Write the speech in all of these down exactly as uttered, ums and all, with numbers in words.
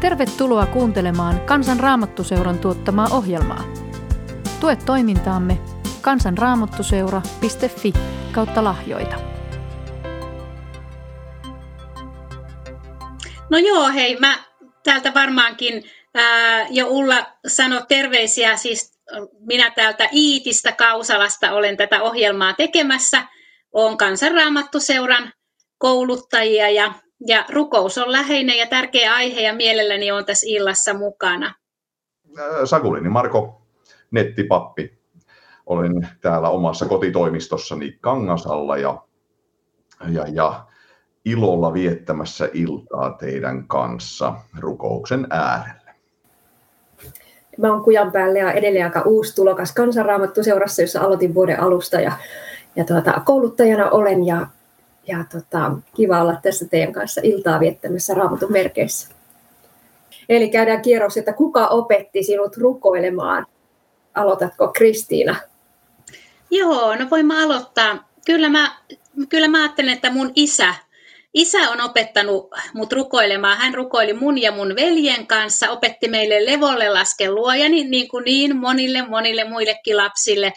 Tervetuloa kuuntelemaan Kansanraamattuseuran tuottamaa ohjelmaa. Tue toimintaamme kansanraamattuseura piste fi kautta lahjoita. No joo, hei, mä täältä varmaankin ää, jo Ulla sano terveisiä, siis minä täältä Iitistä Kausalasta olen tätä ohjelmaa tekemässä. Olen Kansanraamattuseuran kouluttajia ja Ja rukous on läheinen ja tärkeä aihe ja mielelläni olen tässä illassa mukana. Sakulini Marko, nettipappi. Olen täällä omassa kotitoimistossani Kangasalla ja, ja, ja ilolla viettämässä iltaa teidän kanssa rukouksen äärellä. Mä oon Kujan päälle ja edelleen aika uusi tulokas Kansanraamattuseurassa, jossa aloitin vuoden alusta ja, ja tuota, kouluttajana olen ja Ja tota, kiva olla tässä teidän kanssa iltaa viettämässä Raamatun merkeissä. Eli käydään kierros, että kuka opetti sinut rukoilemaan? Aloitatko, Kristiina? Joo, no voin mä aloittaa. Kyllä mä, kyllä mä ajattelen, että mun isä, isä on opettanut mut rukoilemaan. Hän rukoili mun ja mun veljen kanssa, opetti meille levolle lasken luoja, niin, niin kuin niin monille, monille muillekin lapsille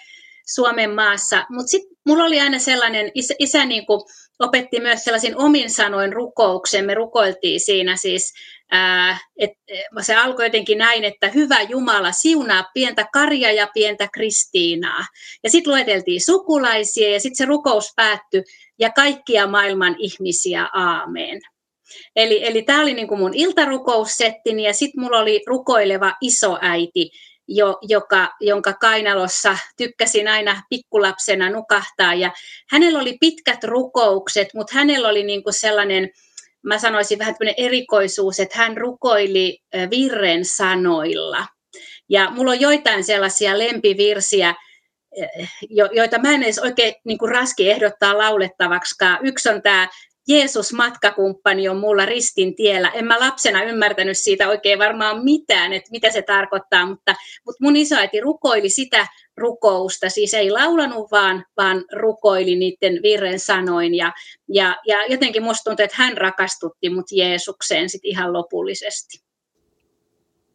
Suomen maassa. Mutta sitten mulla oli aina sellainen, isä, isä niin kuin opetti myös sellaisin omin sanoin rukouksen. Me rukoiltiin siinä siis, ää, et, se alkoi jotenkin näin, että hyvä Jumala siunaa pientä Karja ja pientä Kristiinaa. Ja sitten lueteltiin sukulaisia ja sitten se rukous päättyi ja kaikkia maailman ihmisiä, aamen. Eli, eli tämä oli niin kuin mun iltarukoussettini ja sitten mulla oli rukoileva isoäiti, Jo, joka, jonka kainalossa tykkäsin aina pikkulapsena nukahtaa. Ja hänellä oli pitkät rukoukset, mutta hänellä oli niinku sellainen, mä sanoisin vähän tämmöinen erikoisuus, että hän rukoili virren sanoilla. Ja mulla on joitain sellaisia lempivirsiä, jo, joita mä en edes oikein niinku raski ehdottaa laulettavaksikaan. Yksi on tämä: Jeesus matkakumppani on mulla ristin tiellä. En mä lapsena ymmärtänyt siitä oikein varmaan mitään, että mitä se tarkoittaa, mutta, mutta mun isoäiti rukoili sitä rukousta. Siis ei laulanut, vaan, vaan rukoili niiden virren sanoin. Ja, ja, ja jotenkin musta tuntuu, että hän rakastutti mut Jeesukseen sit ihan lopullisesti.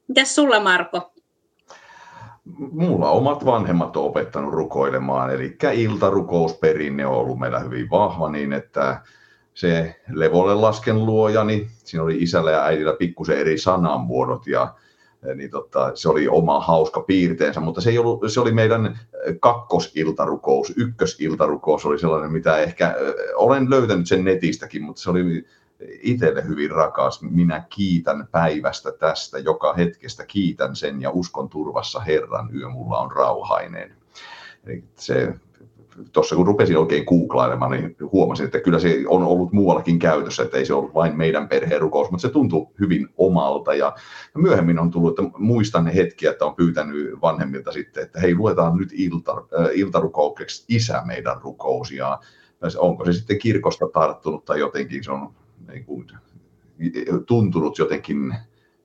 Mitäs sulla, Marko? Mulla omat vanhemmat on opettanut rukoilemaan, eli iltarukousperinne on ollut meillä hyvin vahva niin, että se levolle lasken luoja, niin siinä oli isällä ja äidillä pikkusen eri sananmuodot ja niin tota, se oli oma hauska piirteensä, mutta se, ei ollut, se oli meidän kakkosiltarukous, ykkösiltarukous oli sellainen, mitä ehkä, olen löytänyt sen netistäkin, mutta se oli itselle hyvin rakas. Minä kiitän päivästä tästä, joka hetkestä kiitän sen ja uskon turvassa Herran, yö mulla on rauhainen. Eli se... Tuossa kun rupesin oikein googlailemaan, niin huomasin, että kyllä se on ollut muuallakin käytössä, että ei se ollut vain meidän perheen rukous, mutta se tuntui hyvin omalta. Ja myöhemmin on tullut, että muistan ne hetkiä, että on pyytänyt vanhemmilta sitten, että hei, luetaan nyt ilta, iltarukoukseksi isä meidän rukous. Ja onko se sitten kirkosta tarttunut tai jotenkin se on niin kuin, tuntunut jotenkin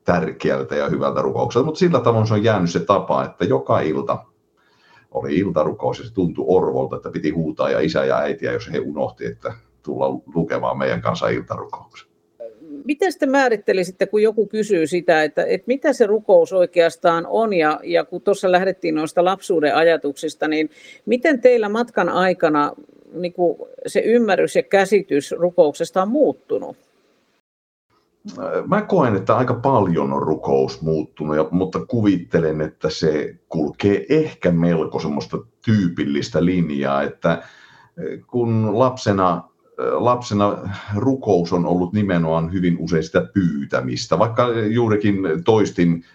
tärkeältä ja hyvältä rukoukselta, mutta sillä tavoin se on jäänyt se tapa, että joka ilta oli iltarukous ja se tuntui orvolta, että piti huutaa ja isä ja äitiä, jos he unohti, että tulla lukemaan meidän kanssa iltarukouksen. Miten te määrittelisitte, kun joku kysyy sitä, että, että mitä se rukous oikeastaan on? Ja, ja kun tuossa lähdettiin noista lapsuuden ajatuksista, niin miten teillä matkan aikana niin kuin se ymmärrys ja käsitys rukouksesta on muuttunut? Mä koen, että aika paljon on rukous muuttunut, mutta kuvittelen, että se kulkee ehkä melko semmoista tyypillistä linjaa, että kun lapsena, lapsena rukous on ollut nimenomaan hyvin usein sitä pyytämistä, vaikka juurikin toistin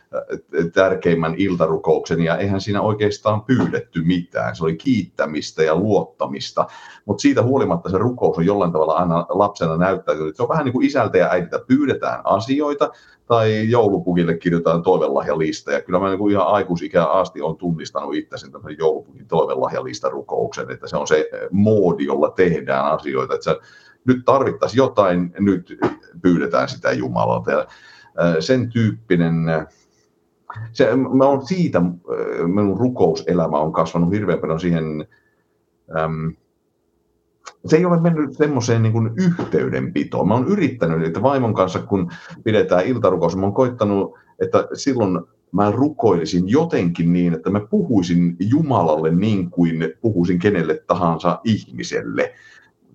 tärkeimmän iltarukouksen ja eihän siinä oikeastaan pyydetty mitään, se oli kiittämistä ja luottamista, mutta siitä huolimatta se rukous on jollain tavalla aina lapsena näyttäytynyt, että se on vähän niin kuin isältä ja äidiltä pyydetään asioita tai joulupukille kirjoitetaan toivelahjalista ja kyllä mä niin kuin ihan aikuisikään asti olen tunnistanut itse sen tämmöisen joulupukin toivelahjalista rukouksen, että se on se moodi, jolla tehdään asioita, että se, nyt tarvittaisiin jotain, nyt pyydetään sitä Jumalalta ja sen tyyppinen. Se, mä oon siitä, minun rukouselämä on kasvanut hirveän paljon siihen äm, se ei ole mennyt semmoiseen niin kuin yhteydenpitoon. Mä oon yrittänyt, että vaimon kanssa kun pidetään iltarukous, mä oon koittanut, että silloin mä rukoilisin jotenkin niin, että mä puhuisin Jumalalle niin kuin puhuisin kenelle tahansa ihmiselle.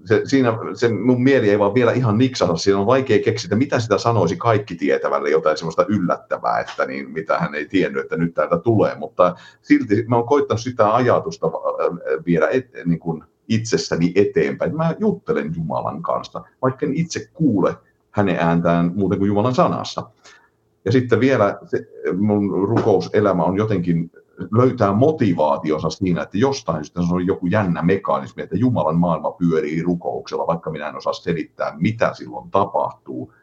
Se, siinä se mun mieli ei vaan vielä ihan niksahda, siinä on vaikea keksiä, mitä sitä sanoisi kaikki tietävälle, jotain semmoista yllättävää, että niin, mitä hän ei tiennyt, että nyt täältä tulee, mutta silti mä oon koittanut sitä ajatusta viedä et, niin kuin itsessäni eteenpäin. Mä juttelen Jumalan kanssa, vaikka en itse kuule hänen ääntään muuten kuin Jumalan sanassa. Ja sitten vielä se, mun rukouselämä on jotenkin löytää motivaationsa siinä, että jostain syystä se on joku jännä mekanismi, että Jumalan maailma pyörii rukouksella, vaikka minä en osaa selittää, mitä silloin tapahtuu.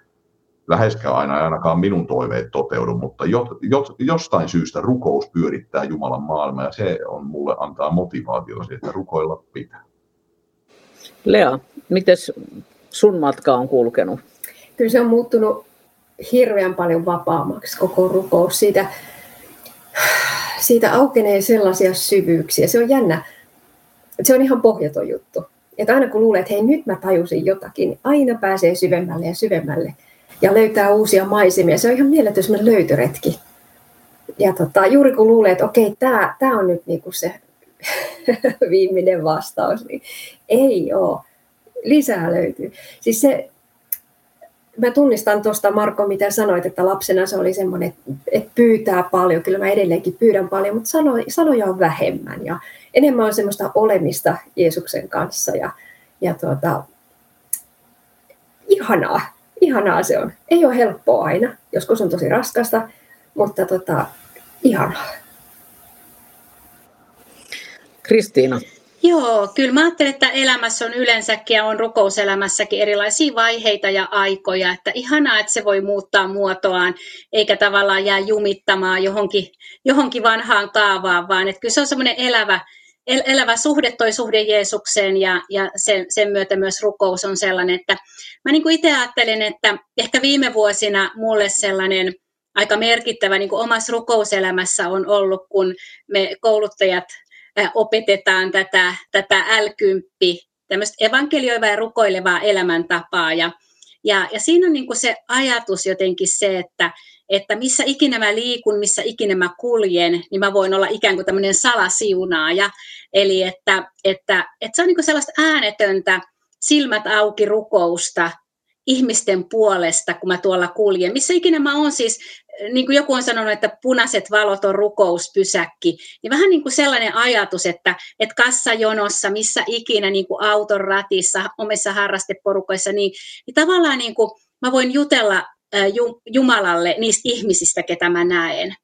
Läheskään aina ainakaan minun toiveet toteudu, mutta jostain syystä rukous pyörittää Jumalan maailmaa, ja se on mulle antaa motivaatiota siitä, että rukoilla pitää. Lea, miten sun matka on kulkenut? Kyllä se on muuttunut hirveän paljon vapaammaksi koko rukous siitä. Siitä aukenee sellaisia syvyyksiä. Se on jännä. Se on ihan pohjaton juttu. Että aina kun luulet, että hei nyt mä tajusin jotakin, niin aina pääsee syvemmälle ja syvemmälle. Ja löytää uusia maisemia. Se on ihan mieletön semmoinen löytöretki. Ja tota, juuri kun luulet, että okei, tää, tää on nyt niinku se viimeinen vastaus, niin ei oo. Lisää löytyy. Siis se, mä tunnistan tuosta, Marko, mitä sanoit, että lapsena se oli semmoinen, että pyytää paljon. Kyllä mä edelleenkin pyydän paljon, mutta sano, sanoja on vähemmän. Ja enemmän on semmoista olemista Jeesuksen kanssa. Ja, ja tuota, ihanaa. Ihanaa se on. Ei ole helppoa aina. Joskus on tosi raskasta, mutta tota, ihanaa. Kristiina. Joo, kyllä mä ajattelen, että elämässä on yleensäkin ja on rukouselämässäkin erilaisia vaiheita ja aikoja, että ihanaa, että se voi muuttaa muotoaan, eikä tavallaan jää jumittamaan johonkin, johonkin vanhaan kaavaan, vaan että kyllä se on semmoinen elävä, el, elävä suhde, toi suhde Jeesukseen ja, ja sen, sen myötä myös rukous on sellainen, että mä niin kuin itse ajattelin, että ehkä viime vuosina mulle sellainen aika merkittävä niin kuin omassa rukouselämässä on ollut, kun me kouluttajat opetetaan tätä, tätä äl kymmenen, tämmöistä evankelioivaa ja rukoilevaa elämäntapaa. Ja, ja, ja siinä on niin kuin se ajatus jotenkin se, että, että missä ikinä mä liikun, missä ikinä mä kuljen, niin mä voin olla ikään kuin tämmöinen salasiunaaja. Eli että, että, että se on niin kuin sellaista äänetöntä silmät auki rukousta ihmisten puolesta, kun mä tuolla kuljen. Missä ikinä mä oon siis, niin kuin joku on sanonut, että punaiset valot on rukouspysäkki, niin vähän niin kuin sellainen ajatus, että, että kassajonossa, missä ikinä, niin kuin auton ratissa, omissa harrasteporukoissa, niin, niin tavallaan niin kuin mä voin jutella Jumalalle niistä ihmisistä, ketä mä näen.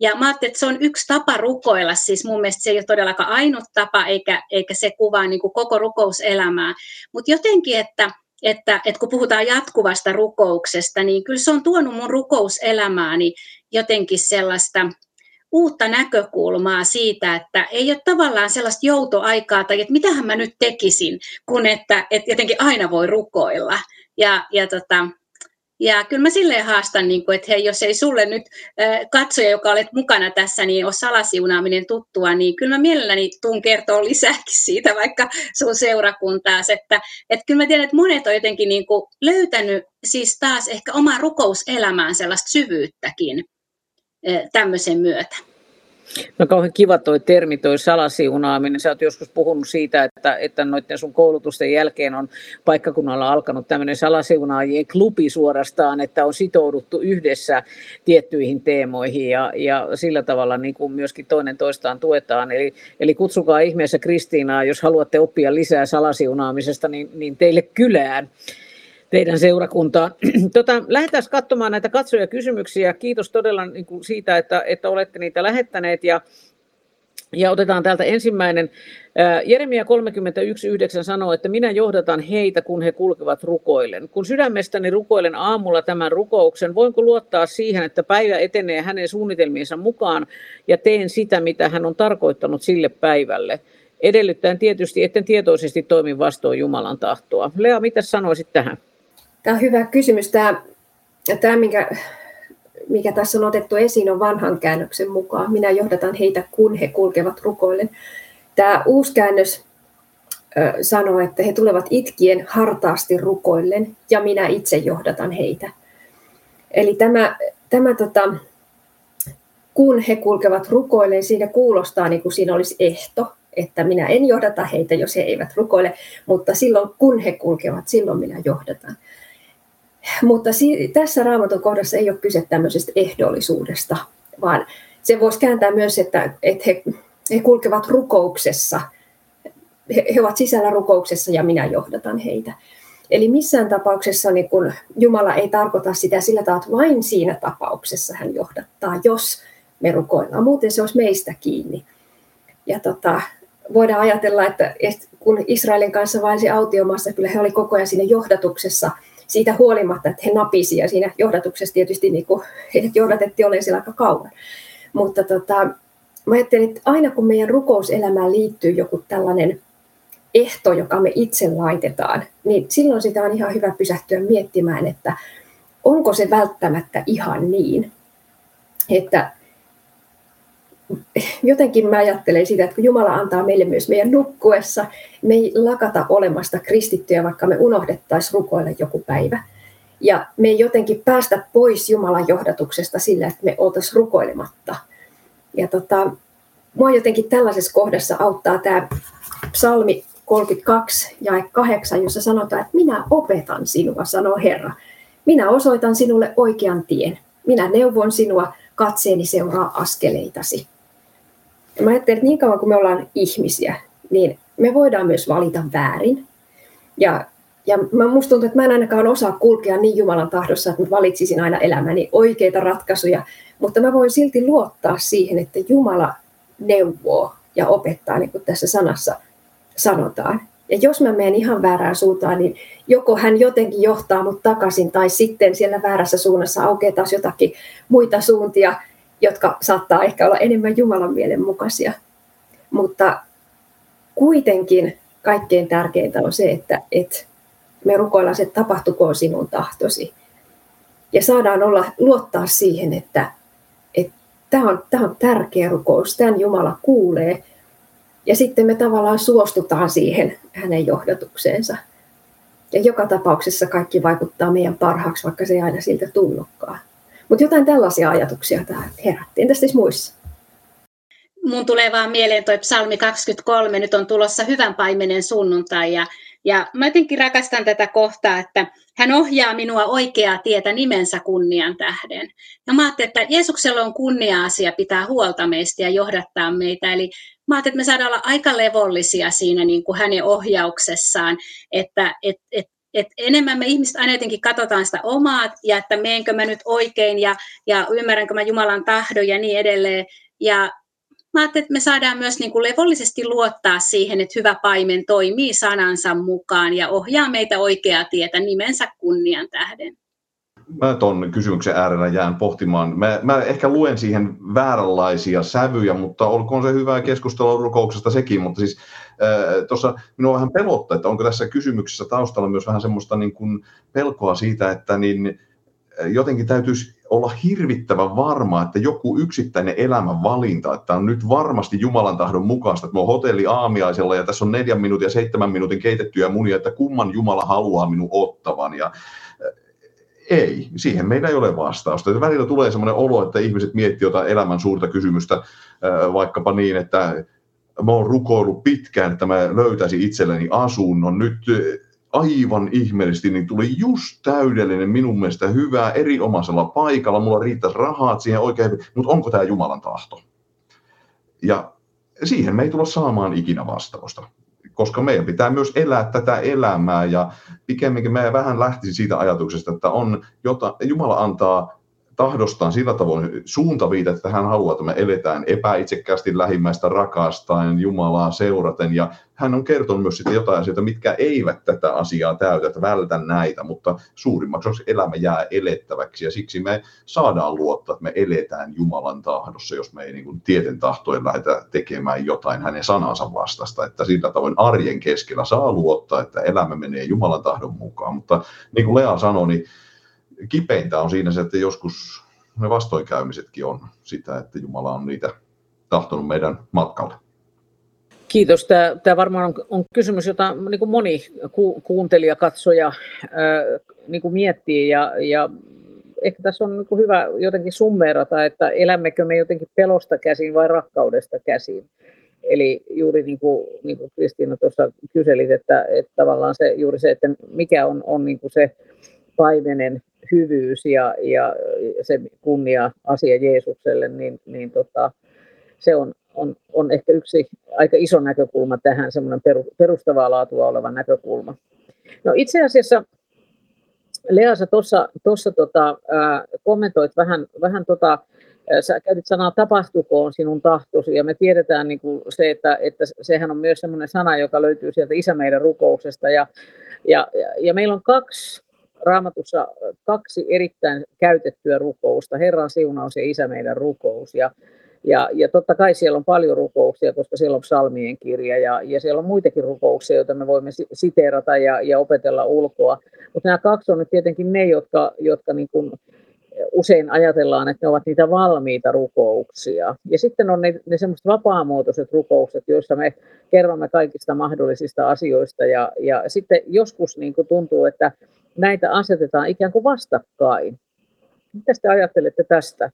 Ja mä ajattelin, että se on yksi tapa rukoilla, siis mun mielestä se ei ole todellakaan ainut tapa, eikä, eikä se kuvaa niin kuin koko rukouselämää, mutta jotenkin, että Että, että kun puhutaan jatkuvasta rukouksesta, niin kyllä se on tuonut mun rukouselämääni jotenkin sellaista uutta näkökulmaa siitä, että ei ole tavallaan sellaista joutoaikaa tai että mitähän mä nyt tekisin, kun että, että jotenkin aina voi rukoilla. Ja, ja, tota, ja kyllä mä silleen haastan, niin kuin, että hei, jos ei sulle nyt katsoja, joka olet mukana tässä, niin ole salasiunaaminen tuttua, niin kyllä mä mielelläni tuun kertoa lisääkin siitä vaikka sun seurakuntaas. Että, että kyllä mä tiedän, että monet on jotenkin niin kuin löytänyt siis taas ehkä omaa rukouselämään sellaista syvyyttäkin tämmöisen myötä. No kauhean kiva toi termi, toi salasiunaaminen. Sä oot joskus puhunut siitä, että, että noiden sun koulutusten jälkeen on paikkakunnalla alkanut tämmöinen salasiunaajien klubi suorastaan, että on sitouduttu yhdessä tiettyihin teemoihin ja, ja sillä tavalla niin kuin myöskin toinen toistaan tuetaan. Eli, eli kutsukaa ihmeessä Kristiinaa, jos haluatte oppia lisää salasiunaamisesta, niin, niin teille kylään. Teidän seurakuntaan. Tota, lähdetään katsomaan näitä katsojakysymyksiä. Kiitos todella niin kuin siitä, että, että olette niitä lähettäneet. Ja, ja otetaan täältä ensimmäinen. Jeremia kolmekymmentäyksi yhdeksän sanoo, että minä johdatan heitä, kun he kulkevat rukoillen. Kun sydämestäni rukoilen aamulla tämän rukouksen, voinko luottaa siihen, että päivä etenee hänen suunnitelmiinsa mukaan ja teen sitä, mitä hän on tarkoittanut sille päivälle. Edellyttäen tietysti, etten tietoisesti toimi vastoin Jumalan tahtoa. Lea, mitä sanoisit tähän? Tämä on hyvä kysymys. Tämä, tämä mikä, mikä tässä on otettu esiin, on vanhan käännöksen mukaan. Minä johdatan heitä, kun he kulkevat rukoillen. Tämä uusi käännös sanoo, että he tulevat itkien hartaasti rukoillen ja minä itse johdatan heitä. Eli tämä, tämä tota, kun he kulkevat rukoillen, siinä kuulostaa niin kuin siinä olisi ehto, että minä en johdata heitä, jos he eivät rukoile, mutta silloin kun he kulkevat, silloin minä johdatan. Mutta tässä Raamatun kohdassa ei ole kyse tämmöisestä ehdollisuudesta, vaan se voisi kääntää myös, että, että he, he kulkevat rukouksessa. He, he ovat sisällä rukouksessa ja minä johdatan heitä. Eli missään tapauksessa niin kun Jumala ei tarkoita sitä sillä tavalla, että vain siinä tapauksessa hän johdattaa, jos me rukoillaan. Muuten se olisi meistä kiinni. Ja tota, voidaan ajatella, että kun Israelin kanssa vaelsi autiomaassa, kyllä he olivat koko ajan siinä johdatuksessa, siitä huolimatta, että he napisi, ja siinä johdatuksessa tietysti niin kuin, heidät johdatettiin olemaan siellä aika kauan. Mutta tota, mä ajattelin, että aina kun meidän rukouselämään liittyy joku tällainen ehto, joka me itse laitetaan, niin silloin sitä on ihan hyvä pysähtyä miettimään, että onko se välttämättä ihan niin. Että jotenkin mä ajattelen sitä, että kun Jumala antaa meille myös meidän nukkuessa, me ei lakata olemasta kristittyjä, vaikka me unohdettaisiin rukoilla joku päivä. Ja me ei jotenkin päästä pois Jumalan johdatuksesta sillä, että me oltaisiin rukoilematta. Ja tota, mua jotenkin tällaisessa kohdassa auttaa tämä psalmi kolmekymmentäkaksi jae kahdeksan, jossa sanotaan, että minä opetan sinua, sanoo Herra. Minä osoitan sinulle oikean tien. Minä neuvon sinua, katseeni seuraa askeleitasi. Ja mä ajattelen, että niin kauan kuin me ollaan ihmisiä, niin me voidaan myös valita väärin. Ja, ja musta tuntuu, että mä en ainakaan osaa kulkea niin Jumalan tahdossa, että mä valitsisin aina elämäni oikeita ratkaisuja. Mutta mä voin silti luottaa siihen, että Jumala neuvoo ja opettaa, niin kuin tässä sanassa sanotaan. Ja jos mä menen ihan väärään suuntaan, niin joko hän jotenkin johtaa mut takaisin, tai sitten siellä väärässä suunnassa aukeaa taas jotakin muita suuntia, jotka saattaa ehkä olla enemmän Jumalan mielen mukaisia. Mutta kuitenkin kaikkein tärkeintä on se, että, että me rukoillaan, että tapahtukoon sinun tahtosi. Ja saadaan olla, luottaa siihen, että, että tämä on, tämä on tärkeä rukous, tämän Jumala kuulee. Ja sitten me tavallaan suostutaan siihen hänen johdatukseensa. Ja joka tapauksessa kaikki vaikuttaa meidän parhaaksi, vaikka se ei aina siltä tunnukaan. Mutta jotain tällaisia ajatuksia tähän herätti. Entäs siis muissa? Mun tulee vaan mieleen toi psalmi kaksikymmentäkolme. Nyt on tulossa hyvän paimenen sunnuntai. Ja, ja mä jotenkin rakastan tätä kohtaa, että hän ohjaa minua oikeaa tietä nimensä kunnian tähden. Ja mä ajattelin, että Jeesuksella on kunnia-asia pitää huolta meistä ja johdattaa meitä. Eli mä ajattelin, että me saadaan olla aika levollisia siinä niin kuin hänen ohjauksessaan, että et, et, et enemmän me ihmiset aina jotenkin katsotaan sitä omaa, ja että meenkö mä nyt oikein, ja, ja ymmärränkö mä Jumalan tahdon, ja niin edelleen. Ja mä ajattelin, että me saadaan myös niin kuin levollisesti luottaa siihen, että hyvä paimen toimii sanansa mukaan, ja ohjaa meitä oikeaa tietä nimensä kunnian tähden. Mä tuon kysymyksen äärellä jään pohtimaan. Mä, mä ehkä luen siihen vääränlaisia sävyjä, mutta olkoon se hyvää keskustelua rukouksesta sekin. Mutta siis äh, tuossa minua vähän pelottaa, että onko tässä kysymyksessä taustalla myös vähän semmoista niin kuin pelkoa siitä, että niin jotenkin täytyisi olla hirvittävän varma, että joku yksittäinen elämänvalinta, että on nyt varmasti Jumalan tahdon mukaista, että mä oon hotelli aamiaisella ja tässä on neljän minuutin ja seitsemän minuutin keitettyjä munia, että kumman Jumala haluaa minun ottavan. Ja ei, siihen meillä ei ole vastausta. Välillä tulee sellainen olo, että ihmiset miettii jotain elämän suurta kysymystä, vaikkapa niin, että mä oon rukoillut pitkään, että mä löytäisin itselleni asunnon. Nyt aivan ihmeellisesti niin tuli just täydellinen, minun mielestä hyvää, erinomaisella paikalla. Mulla riittäisi rahaa siihen oikein, mutta onko tämä Jumalan tahto? Ja siihen me ei tulla saamaan ikinä vastausta. Koska meidän pitää myös elää tätä elämää, ja pikemminkin mä vähän lähtisin siitä ajatuksesta, että on jota, Jumala antaa tahdostaan sillä tavoin suuntaviitat, että hän haluaa, että me eletään epäitsekkäästi lähimmäistä rakastaen, Jumalaa seuraten, ja hän on kertonut myös sitten jotain asioita, mitkä eivät tätä asiaa täytä, että vältä näitä, mutta suurimmaksi osaksi elämä jää elettäväksi, ja siksi me saadaan luottaa, että me eletään Jumalan tahdossa, jos me ei niin kuin tieten tahtoen lähdetä tekemään jotain hänen sanansa vastasta, että sillä tavoin arjen keskellä saa luottaa, että elämä menee Jumalan tahdon mukaan, mutta niin kuin Lea sanoi, niin kipeintä on siinä se, että joskus ne vastoinkäymisetkin on sitä, että Jumala on niitä tahtonut meidän matkalle. Kiitos. Tämä, tämä varmaan on, on kysymys, jota niin kuin moni ku, kuuntelija, katsoja ää, niin kuin miettii, ja, ja ehkä tässä on niin kuin hyvä jotenkin summeerata, että elämmekö me jotenkin pelosta käsin vai rakkaudesta käsin. Eli juuri niin kuin, niin kuin Kristiina tuossa kyselit, että, että tavallaan se, juuri se, että mikä on, on niin kuin se paimenen hyvyys ja, ja se kunnia-asia Jeesukselle, niin, niin tota, se on, on, on ehkä yksi aika iso näkökulma tähän, semmoinen perustavaa laatua oleva näkökulma. No itse asiassa, Lea, sä tuossa tota, kommentoit vähän, vähän tota, sä käytit sanaa tapahtukoon sinun tahtosi, ja me tiedetään niin kuin se, että, että sehän on myös semmoinen sana, joka löytyy sieltä Isä meidän -rukouksesta, ja, ja, ja meillä on kaksi, Raamatussa kaksi erittäin käytettyä rukousta, Herran siunaus ja Isä meidän -rukous, ja, ja, ja totta kai siellä on paljon rukouksia, koska siellä on psalmien kirja, ja, ja siellä on muitakin rukouksia, joita me voimme siteerata ja, ja opetella ulkoa, mutta nämä kaksi on nyt tietenkin ne, jotka, jotka niin kuin usein ajatellaan, että ne ovat niitä valmiita rukouksia. Ja sitten on ne, ne semmoiset vapaamuotoiset rukoukset, joissa me kerromme kaikista mahdollisista asioista. Ja, ja sitten joskus niin kuin tuntuu, että näitä asetetaan ikään kuin vastakkain. Mitä te ajattelette tästä?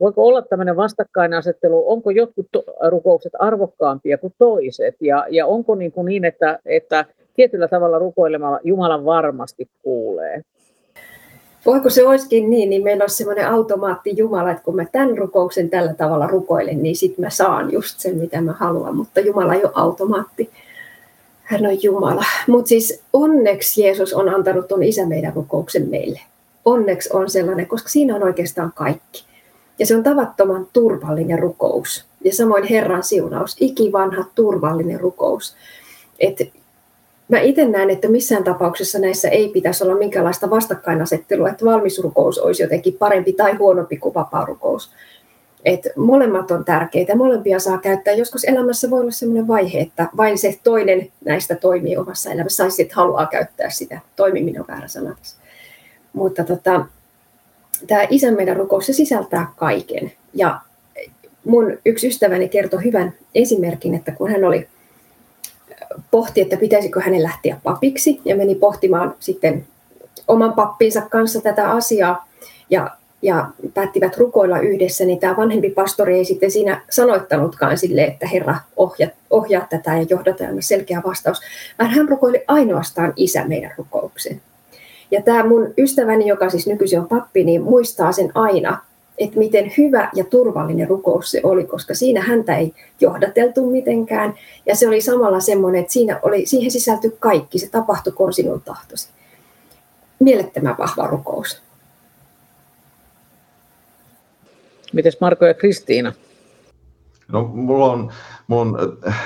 Voiko olla tämmöinen vastakkainasettelu? Onko jotkut to- rukoukset arvokkaampia kuin toiset? Ja, ja onko niin, kuin niin että, että tietyllä tavalla rukoilemalla Jumala varmasti kuulee? Voiko se olisikin niin, niin meillä olisi semmoinen automaatti Jumala, että kun mä tämän rukouksen tällä tavalla rukoilen, niin sitten mä saan just sen, mitä mä haluan. Mutta Jumala ei ole automaatti. Hän on Jumala. Mutta siis onneksi Jeesus on antanut tuon Isä meidän -rukouksen meille. Onneksi on sellainen, koska siinä on oikeastaan kaikki. Ja se on tavattoman turvallinen rukous. Ja samoin Herran siunaus, ikivanha turvallinen rukous. Että mä itse näen, että missään tapauksessa näissä ei pitäisi olla minkäänlaista vastakkainasettelua, että valmisrukous olisi jotenkin parempi tai huonompi kuin vapaarukous. Et molemmat on tärkeitä, molempia saa käyttää. Joskus elämässä voi olla sellainen vaihe, että vain se toinen näistä toimii omassa elämässä, tai sitten haluaa käyttää sitä. Toimiminen on väärä sana. Mutta tota, tämä Isä meidän -rukous, se sisältää kaiken. Ja mun yksi ystäväni kertoi hyvän esimerkin, että kun hän oli pohti, että pitäisikö hänen lähteä papiksi, ja meni pohtimaan sitten oman pappinsa kanssa tätä asiaa, ja, ja päättivät rukoilla yhdessä, niin tämä vanhempi pastori ei sitten siinä sanoittanutkaan sille, että Herra ohjaa, ohjaa tätä ja johdata, ja selkeä vastaus, vaan hän rukoili ainoastaan Isä meidän -rukouksen. Ja tämä mun ystäväni, joka siis nykyisin on pappi, niin muistaa sen aina, että miten hyvä ja turvallinen rukous se oli, koska siinä häntä ei johdateltu mitenkään. Ja se oli samalla semmoinen, että siinä oli, siihen sisältyi kaikki, se tapahtukoon sinun tahtosi. Mielettömän vahva rukous. Mites Marko ja Kristiina? No mulla on, mulla on äh,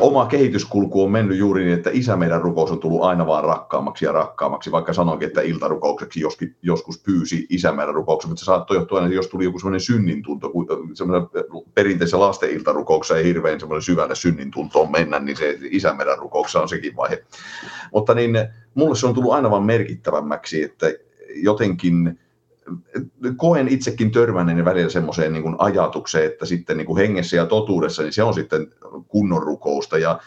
oma kehityskulku on mennyt juuri niin, että Isä meidän -rukous on tullut aina vaan rakkaammaksi ja rakkaammaksi, vaikka sanoinkin, että iltarukoukseksi joskin, joskus pyysi Isä meidän -rukouksen, mutta se saattoi johtua aina, jos tuli joku sellainen synnintunto, sellainen perinteisessä lasten iltarukouksessa ei hirveän sellainen syvälle synnintuntoon mennä, niin se Isä meidän -rukouksessa on sekin vaihe. Mutta niin, mulle se on tullut aina vaan merkittävämmäksi, että jotenkin koen itsekin törmänneen välillä semmoiseen niin kuin ajatukseen, että sitten niin kuin hengessä ja totuudessa, niin se on sitten kunnon rukousta. Ja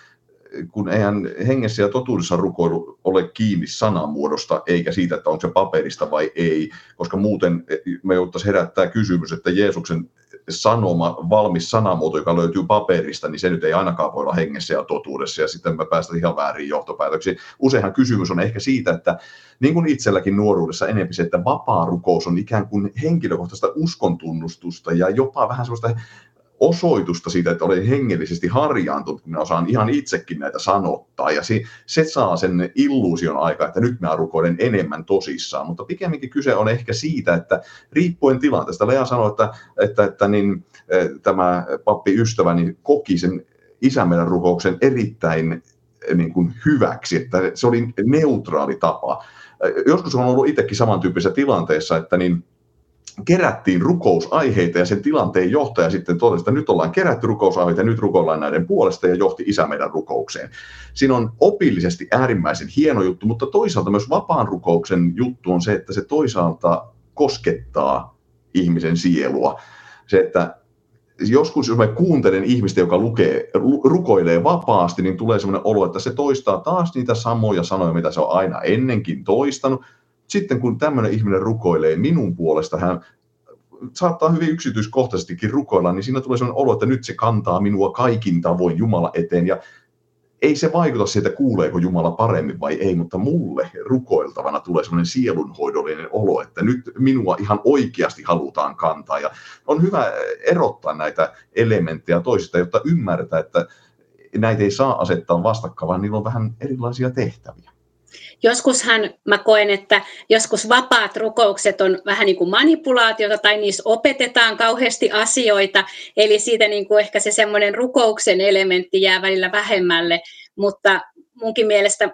kun eihän hengessä ja totuudessa rukoilu ole kiinni sanamuodosta, eikä siitä, että onko se paperista vai ei, koska muuten me jouttaisiin herättää kysymys, että Jeesuksen sanoma, valmis sanamuoto, joka löytyy paperista, niin se nyt ei ainakaan voi olla hengessä ja totuudessa, ja sitten me päästään ihan väärin johtopäätöksiin. Useinhan kysymys on ehkä siitä, että niin kuin itselläkin nuoruudessa enemmän se, että vapaarukous on ikään kuin henkilökohtaista uskontunnustusta ja jopa vähän sellaista osoitusta siitä, että olen hengellisesti harjaantunut, kun minä osaan ihan itsekin näitä sanottaa, ja se, se saa sen illuusion aikaa, että nyt minä rukoilen enemmän tosissaan, mutta pikemminkin kyse on ehkä siitä, että riippuen tilanteesta, Lea sanoi, että, että, että niin, tämä pappi ystäväni koki sen Isä meidän -rukouksen erittäin niin kuin hyväksi, että se oli neutraali tapa. Joskus on ollut itsekin samantyyppisessä tilanteessa, että niin kerättiin rukousaiheita ja sen tilanteen johtaja sitten totesi, että nyt ollaan kerätty rukousaiheita ja nyt rukoillaan näiden puolesta ja johti Isä meidän -rukoukseen. Siinä on opillisesti äärimmäisen hieno juttu, mutta toisaalta myös vapaan rukouksen juttu on se, että se toisaalta koskettaa ihmisen sielua. Se, että joskus jos mä kuuntelen ihmistä, joka lukee, rukoilee vapaasti, niin tulee semmoinen olo, että se toistaa taas niitä samoja sanoja, mitä se on aina ennenkin toistanut. Sitten kun tämmöinen ihminen rukoilee minun puolesta, hän saattaa hyvin yksityiskohtaisestikin rukoilla, niin siinä tulee semmoinen olo, että nyt se kantaa minua kaikin tavoin Jumala eteen. Ja ei se vaikuta siitä, että kuuleeko Jumala paremmin vai ei, mutta mulle rukoiltavana tulee semmoinen sielunhoidollinen olo, että nyt minua ihan oikeasti halutaan kantaa. Ja on hyvä erottaa näitä elementtejä toisista, jotta ymmärtää, että näitä ei saa asettaa vastakkain, vaan niillä on vähän erilaisia tehtäviä. Joskushan mä koen, että joskus vapaat rukoukset on vähän niin kuin manipulaatiota tai niissä opetetaan kauheasti asioita, eli siitä niin kuin ehkä se semmoinen rukouksen elementti jää välillä vähemmälle, mutta munkin mielestä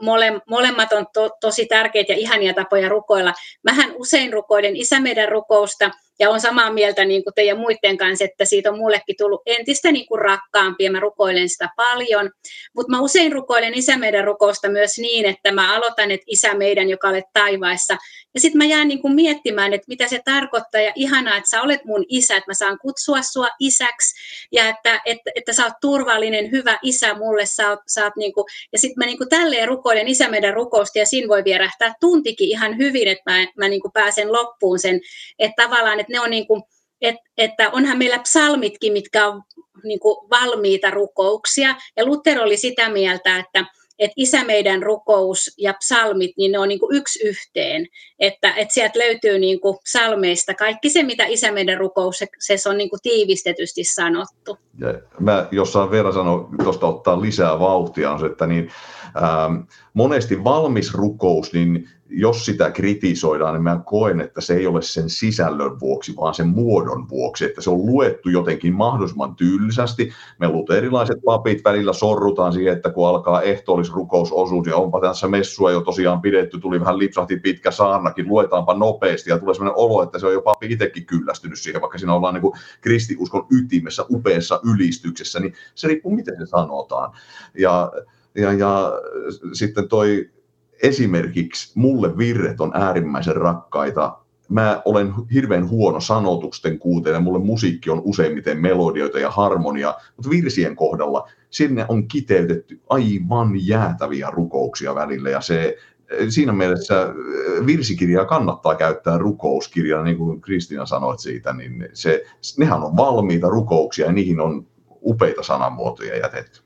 mole, molemmat on to, tosi tärkeitä ja ihania tapoja rukoilla. Mähän usein rukoilen Isä meidän -rukousta ja olen samaa mieltä niin kuin teidän muiden kanssa, että siitä on mullekin tullut entistä niin kuin rakkaampi ja mä rukoilen sitä paljon. Mutta mä usein rukoilen Isä meidän -rukousta myös niin, että mä aloitan, että Isä meidän, joka olet taivaissa. Ja sitten mä jään niin kuin miettimään, että mitä se tarkoittaa ja ihanaa, että sä olet mun isä, että mä saan kutsua sua isäksi ja että, että, että sä oot turvallinen, hyvä isä mulle, sä oot, sä oot niin kuin. Ja sitten mä niin kuin tälleen rukoilen Isä meidän -rukousta ja siinä voi vierähtää tuntikin ihan hyvin, että mä, mä niin kuin pääsen loppuun sen, että tavallaan, että ne on niin kuin, et, että onhan meillä psalmitkin, mitkä on niin kuin valmiita rukouksia ja Luther oli sitä mieltä, että et Isä meidän -rukous ja psalmit, niin ne on niin kuin yksi yhteen, että et sieltä löytyy niin kuin psalmeista kaikki se, mitä Isä meidän -rukous, se, se on niin kuin tiivistetysti sanottu. Ja mä jossain verran sanon, tuosta ottaa lisää vauhtia, on se, että niin, ähm, monesti valmis rukous, niin jos sitä kritisoidaan, niin mä koen, että se ei ole sen sisällön vuoksi, vaan sen muodon vuoksi, että se on luettu jotenkin mahdollisimman tylsästi. Me luterilaiset papit välillä sorrutaan siihen, että kun alkaa ehtoollisrukousosuus, niin onpa tässä messua jo tosiaan pidetty, tuli vähän lipsahti pitkä saarnakin, luetaanpa nopeasti ja tulee sellainen olo, että se on jo pappi itsekin kyllästynyt siihen, vaikka siinä ollaan niin kuin kristinuskon ytimessä, upeassa ylistyksessä, niin se riippuu miten se sanotaan. Ja, ja, ja sitten toi esimerkiksi mulle virret on äärimmäisen rakkaita. Mä olen hirveän huono sanotusten kuuntelija. Mulle musiikki on useimmiten melodioita ja harmoniaa, mutta virsien kohdalla sinne on kiteytetty aivan jäätäviä rukouksia välillä. Ja se, siinä mielessä virsikirjaa kannattaa käyttää rukouskirjana, niin kuin Kristiina sanoit siitä. Niin se, nehän on valmiita rukouksia ja niihin on upeita sanamuotoja jätetty.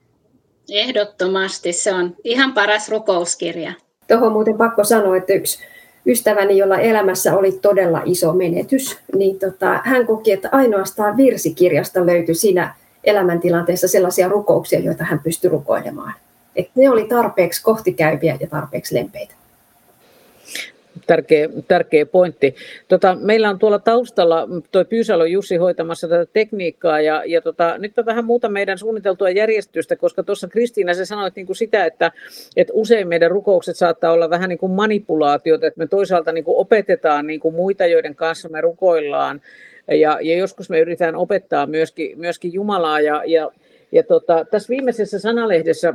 Ehdottomasti. Se on ihan paras rukouskirja. Tuohon muuten pakko sanoa, että yksi ystäväni, jolla elämässä oli todella iso menetys, niin tota, hän koki, että ainoastaan virsikirjasta löytyi siinä elämäntilanteessa sellaisia rukouksia, joita hän pystyi rukoilemaan. Et ne oli tarpeeksi kohtikäyviä ja tarpeeksi lempeitä. Tärkeä, tärkeä pointti. Tota, meillä on tuolla taustalla toi Pyysalon Jussi hoitamassa tätä tekniikkaa ja, ja tota, nyt on vähän muuta meidän suunniteltua järjestystä, koska tuossa Kristiina sä sanoit niin kuin sitä, että, että usein meidän rukoukset saattaa olla vähän niin kuin manipulaatiota, että me toisaalta niin kuin opetetaan niin kuin muita, joiden kanssa me rukoillaan ja, ja joskus me yritetään opettaa myöskin, myöskin Jumalaa ja, ja, ja tota, tässä viimeisessä sanalehdessä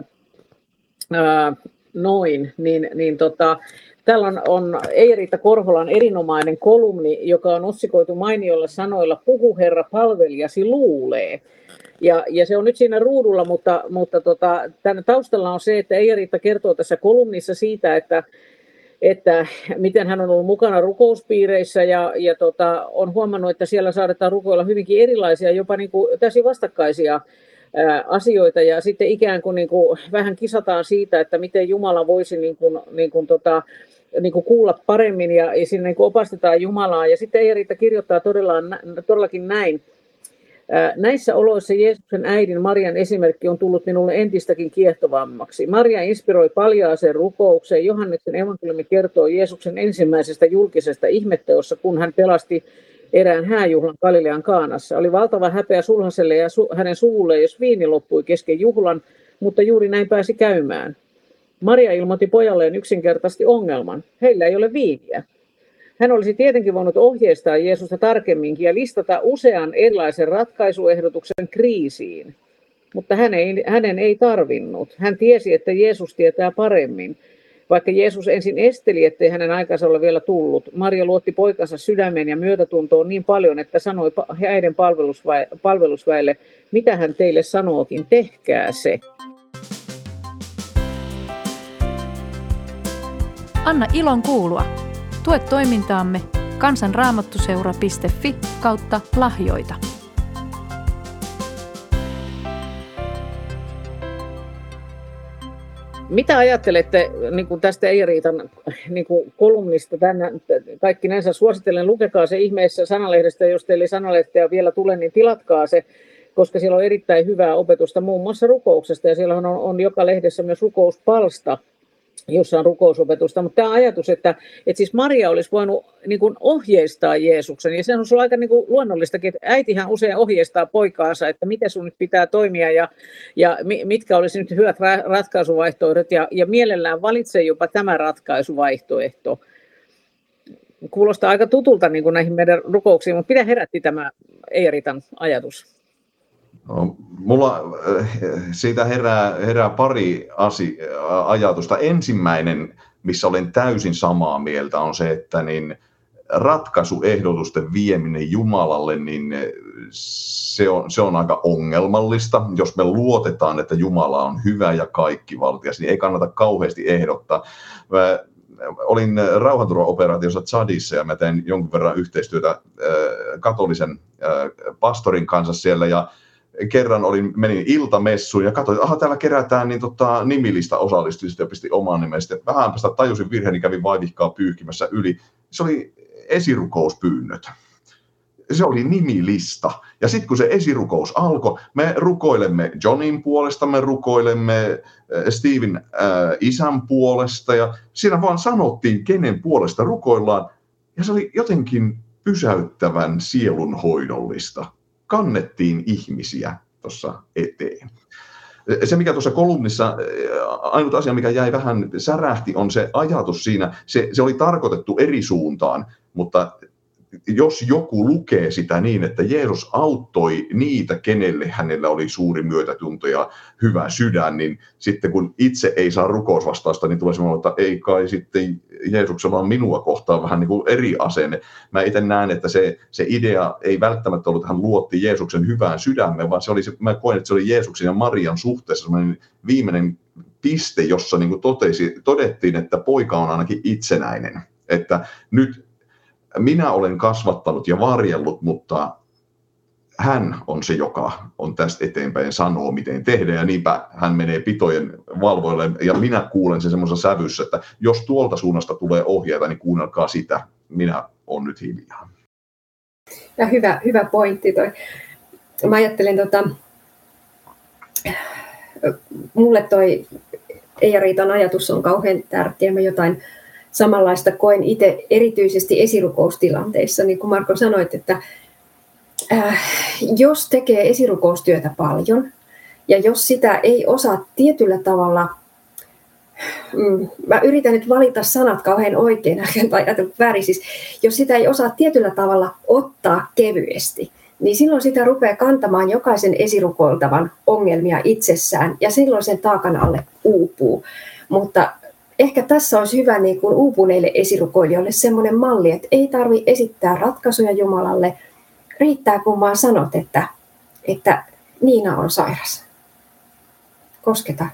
ää, noin, niin, niin tota, täällä on, on Eija-Riitta Korholan erinomainen kolumni, joka on otsikoitu mainiolla sanoilla "Puhu Herra, palvelijasi luulee". Ja, ja se on nyt siinä ruudulla, mutta, mutta tota, tämän taustalla on se, että Eija-Riitta kertoo tässä kolumnissa siitä, että, että miten hän on ollut mukana rukouspiireissä ja, ja tota, on huomannut, että siellä saadaan rukoilla hyvinkin erilaisia, jopa niin kuin täysin vastakkaisia asioita ja sitten ikään kuin, niin kuin vähän kisataan siitä, että miten Jumala voisi niin kuin, niin kuin tota, niin kuin kuulla paremmin ja, ja siinä niin kuin opastetaan Jumalaa. Ja sitten Eija-Riitta kirjoittaa todella, todellakin näin. Näissä oloissa Jeesuksen äidin Marian esimerkki on tullut minulle entistäkin kiehtovammaksi. Maria inspiroi paljaaseen rukoukseen. Johanneksen evankeliumi kertoo Jeesuksen ensimmäisestä julkisesta ihmetteossa, kun hän pelasti erään hääjuhlan Galilean Kaanassa. Oli valtava häpeä sulhaselle ja su- hänen suvulle, jos viini loppui kesken juhlan, mutta juuri näin pääsi käymään. Maria ilmoitti pojalleen yksinkertaisesti ongelman. Heillä ei ole viiniä. Hän olisi tietenkin voinut ohjeistaa Jeesusta tarkemminkin ja listata usean erilaisen ratkaisuehdotuksen kriisiin. Mutta hän ei, hänen ei tarvinnut. Hän tiesi, että Jeesus tietää paremmin. Vaikka Jeesus ensin esteli, ettei hänen aikansa ole vielä tullut, Maria luotti poikansa sydämeen ja myötätuntoon niin paljon, että sanoi äiden palvelusväelle, mitä hän teille sanookin, tehkää se. Anna ilon kuulua. Tue toimintaamme kansanraamattuseura piste fi kautta lahjoita. Mitä ajattelette niin kuin tästä Eija-Riitan niin kuin kolumnista? Tänään, kaikki näinsä suosittelen, lukekaa se ihmeessä Sanalehdestä. Jos teille Sanalehteä vielä tulee, niin tilatkaa se, koska siellä on erittäin hyvää opetusta muun muassa rukouksesta. Ja siellä on, on joka lehdessä myös rukouspalsta, jossa on rukousopetusta. Mutta tämä ajatus, että, että siis Maria olisi voinut niin kuin ohjeistaa Jeesuksen. Ja se on aika niin kuin luonnollistakin, että äitihän usein ohjeistaa poikaansa, että miten sun nyt pitää toimia ja, ja mitkä olisi nyt hyvät ratkaisuvaihtoehdot. Ja, ja mielellään valitsee jopa tämä ratkaisuvaihtoehto. Kuulostaa aika tutulta niin kuin näihin meidän rukouksiin, mutta mitä herätti tämä Eija-Riitan ajatus? No, mulla siitä herää, herää pari asi, ajatusta. Ensimmäinen, missä olen täysin samaa mieltä, on se, että niin ratkaisuehdotusten vieminen Jumalalle, niin se on, se on aika ongelmallista. Jos me luotetaan, että Jumala on hyvä ja kaikkivaltias, niin ei kannata kauheasti ehdottaa. Mä olin rauhanturvaoperaatiossa Tsadissa ja mä tein jonkin verran yhteistyötä katolisen pastorin kanssa siellä ja kerran olin, menin iltamessuun ja katsoin, että aha, täällä kerätään niin tota, nimilista osallistujista ja pistin oman nimestä. Vähän päästä tajusin virheen, niin kävin vaivihkaa pyyhkimässä yli. Se oli esirukouspyynnöt. Se oli nimilista. Ja sitten kun se esirukous alkoi, me rukoilemme Johnin puolesta, me rukoilemme Steven äh, isän puolesta. Ja siinä vaan sanottiin, kenen puolesta rukoillaan. Ja se oli jotenkin pysäyttävän sielunhoidollista. Kannettiin ihmisiä tuossa eteen. Se, mikä tuossa kolumnissa, ainut asia, mikä jäi vähän särähti, on se ajatus siinä. Se, se oli tarkoitettu eri suuntaan, mutta jos joku lukee sitä niin, että Jeesus auttoi niitä, kenelle hänellä oli suuri myötätunto ja hyvä sydän, niin sitten kun itse ei saa rukousvastausta, niin tulee semmoinen, että ei kai sitten Jeesuksella on minua kohtaan vähän niin kuin eri asenne. Mä itse näen, että se, se idea ei välttämättä ollut, että hän luotti Jeesuksen hyvään sydämeen, vaan se oli se, mä koen, että se oli Jeesuksen ja Marian suhteessa semmoinen viimeinen piste, jossa niin kuin totesi, todettiin, että poika on ainakin itsenäinen, että nyt minä olen kasvattanut ja varjellut, mutta hän on se, joka on tästä eteenpäin sanoo, miten tehdä, ja niinpä hän menee pitojen valvoille, ja minä kuulen sen semmoisessa sävyssä, että jos tuolta suunnasta tulee ohjeita, niin kuunnelkaa sitä, minä olen nyt hiljaa. Ja hyvä, hyvä pointti toi. Mä ajattelen, tota, mulle toi Eija-Riitan ajatus on kauhean tärkeä, mä jotain samanlaista koen itse erityisesti esirukoustilanteissa, niin kuin Marko sanoit, että äh, jos tekee esirukoustyötä paljon ja jos sitä ei osaa tietyllä tavalla, mm, mä yritän nyt valita sanat kauhean oikein, tai väärin siis, jos sitä ei osaa tietyllä tavalla ottaa kevyesti, niin silloin sitä rupeaa kantamaan jokaisen esirukoiltavan ongelmia itsessään ja silloin sen taakan alle uupuu, mutta ehkä tässä olisi hyvä niin kuin uupuneille esirukoilijoille semmoinen malli, että ei tarvitse esittää ratkaisuja Jumalalle. Riittää, kun vaan sanot, että, että Niina on sairas. Kosketa.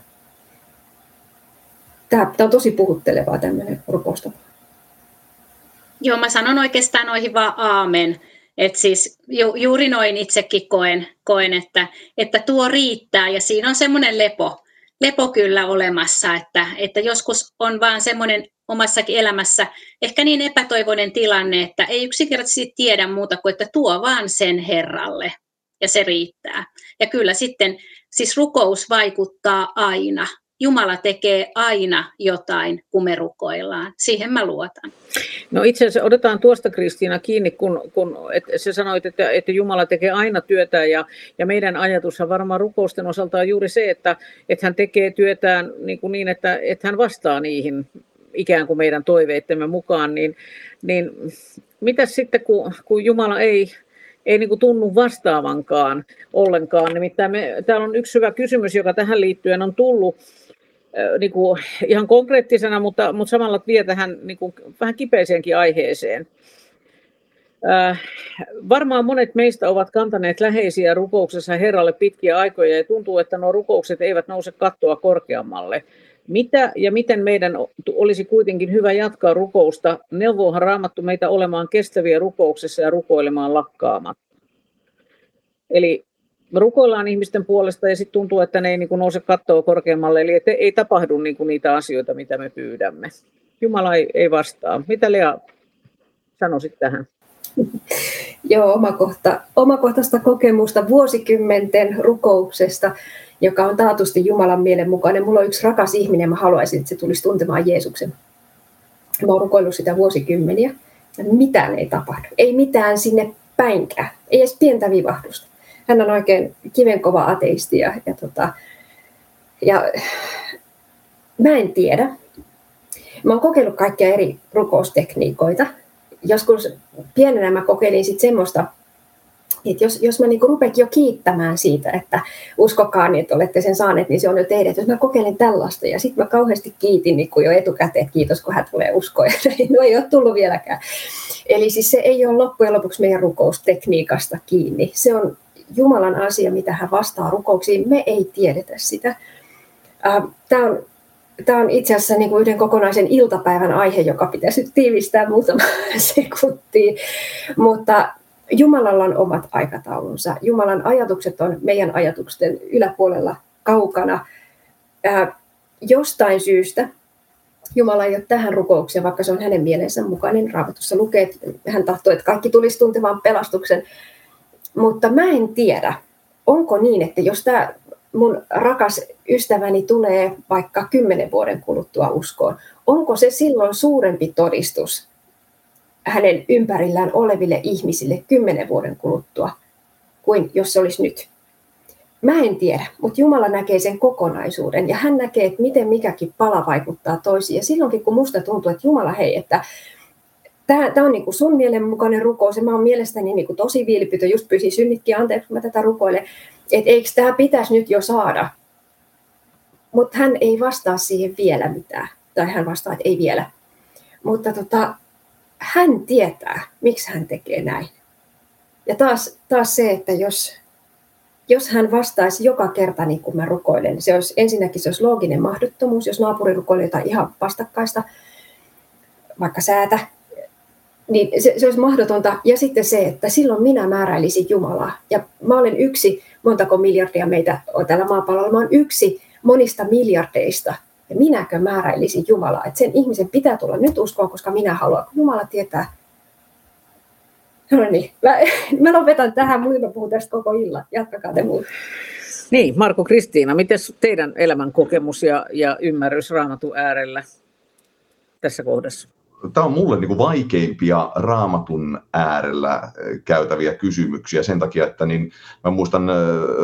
Tämä on tosi puhuttelevaa tämmöinen rukousta. Joo, mä sanon oikeastaan noihin vaan aamen. Et siis ju, juuri noin itsekin koen, koen että, että tuo riittää ja siinä on semmoinen lepo. Lepo kyllä olemassa, että, että joskus on vaan semmoinen omassakin elämässä ehkä niin epätoivoinen tilanne, että ei yksinkertaisesti tiedä muuta kuin, että tuo vaan sen Herralle ja se riittää. Ja kyllä sitten siis rukous vaikuttaa aina. Jumala tekee aina jotain, kun me rukoillaan. Siihen mä luotan. No itse asiassa otetaan tuosta Kristiina kiinni, kun, kun et, sä sanoit, että, että Jumala tekee aina työtä ja, ja meidän ajatushan varmaan rukousten osalta on juuri se, että, että hän tekee työtään niin, kuin niin että, että hän vastaa niihin ikään kuin meidän toiveittemme mukaan. Niin, niin mitäs sitten, kun, kun Jumala ei... ei niin kuin tunnu vastaavankaan ollenkaan. Nimittäin me, täällä on yksi hyvä kysymys, joka tähän liittyen on tullut. niin kuin ihan konkreettisena, mutta, mutta samalla vie tähän niin kuin vähän kipeäseenkin aiheeseen. Äh, varmaan monet meistä ovat kantaneet läheisiä rukouksessa Herralle pitkiä aikoja ja tuntuu, että nuo rukoukset eivät nouse kattoa korkeammalle. Mitä ja miten meidän olisi kuitenkin hyvä jatkaa rukousta? Neuvoahan Raamattu meitä olemaan kestäviä rukouksessa ja rukoilemaan lakkaamatta. Eli rukoillaan ihmisten puolesta ja sitten tuntuu, että ne ei niin kuin nouse kattoa korkeammalle, eli ei tapahdu niin kuin niitä asioita, mitä me pyydämme. Jumala ei, ei vastaa. Mitä Lea sanoisit tähän? Joo, omakohta, omakohtaista kokemusta vuosikymmenten rukouksesta, joka on taatusti Jumalan mielen mukainen. Mulla on yksi rakas ihminen, mä haluaisin, että se tulisi tuntemaan Jeesuksen. Mä oon rukoillut sitä vuosikymmeniä. Mitään ei tapahdu. Ei mitään sinne päinkään. Ei edes pientä vivahdusta. Hän on oikein kivenkova ateisti. Ja, ja, tota, ja mä en tiedä. Mä oon kokeillut kaikkia eri rukoustekniikoita. Joskus pienenä mä kokeilin sit semmoista, että jos, jos mä niinku rupekin jo kiittämään siitä, että uskokaa, niin että olette sen saaneet, niin se on jo teidän. Jos mä kokeilen tällaista ja sitten mä kauheasti kiitin niinku jo etukäteen, että kiitos kun hän tulee uskoa. No ei ole tullut vieläkään. Eli siis se ei ole loppujen lopuksi meidän rukoustekniikasta kiinni. Se on Jumalan asia, mitä hän vastaa rukouksiin. Me ei tiedetä sitä. Tämä on... Tämä on itse asiassa niin kuin yhden kokonaisen iltapäivän aihe, joka pitäisi nyt tiivistää muutamaan sekuntiin. Mutta Jumalalla on omat aikataulunsa. Jumalan ajatukset on meidän ajatuksen yläpuolella kaukana. Ää, jostain syystä Jumala ei ole tähän rukoukseen, vaikka se on hänen mielensä mukainen. Raamatussa lukee, että hän tahtoo, että kaikki tulisi tuntemaan pelastuksen. Mutta mä en tiedä, onko niin, että jos tämä... Mun rakas ystäväni tulee vaikka kymmenen vuoden kuluttua uskoon. Onko se silloin suurempi todistus hänen ympärillään oleville ihmisille kymmenen vuoden kuluttua kuin jos se olisi nyt? Mä en tiedä, mutta Jumala näkee sen kokonaisuuden ja hän näkee, että miten mikäkin pala vaikuttaa toisiin. Ja silloinkin kun musta tuntuu, että Jumala hei, että tämä on niinku sun mielenmukainen rukous ja mä oon mielestäni niinku tosi vilpitön, just pyysin synnitkin anteeksi, kun mä tätä rukoilen. Että eikö tämä pitäisi nyt jo saada, mutta hän ei vastaa siihen vielä mitään, tai hän vastaa, että ei vielä. Mutta tota, hän tietää, miksi hän tekee näin. Ja taas, taas se, että jos, jos hän vastaisi joka kerta, niin kuin mä rukoilen, niin se olisi, ensinnäkin se olisi looginen mahdottomuus, jos naapuri rukoilee jotain ihan vastakkaista, vaikka säätä, niin se, se olisi mahdotonta. Ja sitten se, että silloin minä määräilisin Jumalaa. Ja mä olen yksi, montako miljardia meitä on täällä maapallolla, mä olen yksi monista miljardeista. Ja minäkö määräilisin Jumalaa. Että sen ihmisen pitää tulla nyt uskoa, koska minä haluan, kun Jumala tietää. No niin, mä, mä lopetan tähän, muuten mä puhun tästä koko illan. Jatkakaa te muuten. Niin, Marko, Kristiina, mites teidän elämän kokemus ja, ja ymmärrys Raamatun äärellä tässä kohdassa? Tämä on mulle niin kuin vaikeimpia Raamatun äärellä käytäviä kysymyksiä sen takia, että niin mä muistan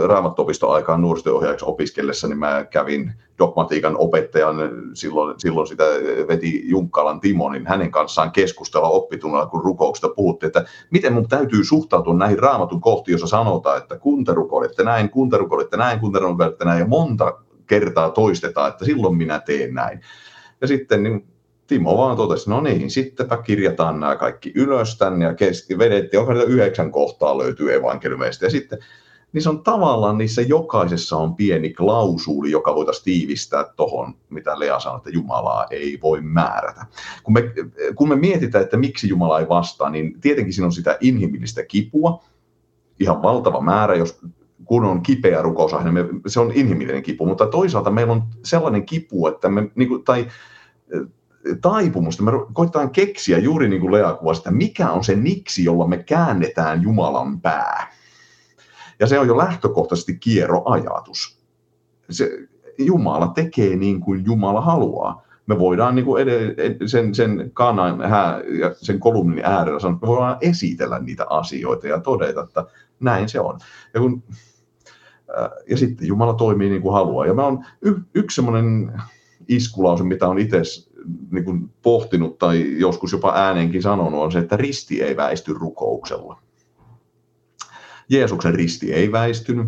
Raamattuopistoaikaan nuorisotyönohjaajaksi opiskellessa, niin mä kävin dogmatiikan opettajan, silloin, silloin sitä veti Junkkalan Timo, niin hänen kanssaan keskustella oppitunnilla, kun rukouksesta puhuttiin, että miten mun täytyy suhtautua näihin Raamatun kohtiin, jossa sanotaan, että kun te rukoilette näin, kun te rukoilette näin, kun te rukoilette näin, ja monta kertaa toistetaan, että silloin minä teen näin. Ja sitten niin Timo vaan totesi, no niin, sittenpä kirjataan nämä kaikki ylös tänne ja kesti, vedettiin, onko niitä yhdeksän kohtaa löytyy evankeliumeista. Ja sitten niissä on tavallaan, niissä jokaisessa on pieni klausuuli, joka voitaisiin tiivistää tuohon, mitä Lea sanoi, että Jumalaa ei voi määrätä. Kun me, kun me mietitään, että miksi Jumala ei vastaa, niin tietenkin siinä on sitä inhimillistä kipua, ihan valtava määrä, jos... kun on kipeä rukousaihe, niin se on inhimillinen kipu, mutta toisaalta meillä on sellainen kipu, että me, niin kuin, tai... taipumusta. Me koitetaan keksiä juuri niin kuin Lea kuvasi, että mikä on se niksi, jolla me käännetään Jumalan pää. Ja se on jo lähtökohtaisesti kierroajatus. Se, Jumala tekee niin kuin Jumala haluaa. Me voidaan niin kuin ed- sen, sen kanan ja sen kolumnin äärellä sanoa, me voidaan esitellä niitä asioita ja todeta, että näin se on. Ja, kun, ja sitten Jumala toimii niin kuin haluaa. Ja mä on y- yksi semmoinen iskulause, mitä on itse niin kuin pohtinut tai joskus jopa ääneenkin sanonut, on se, että risti ei väisty rukouksella. Jeesuksen risti ei väistynyt.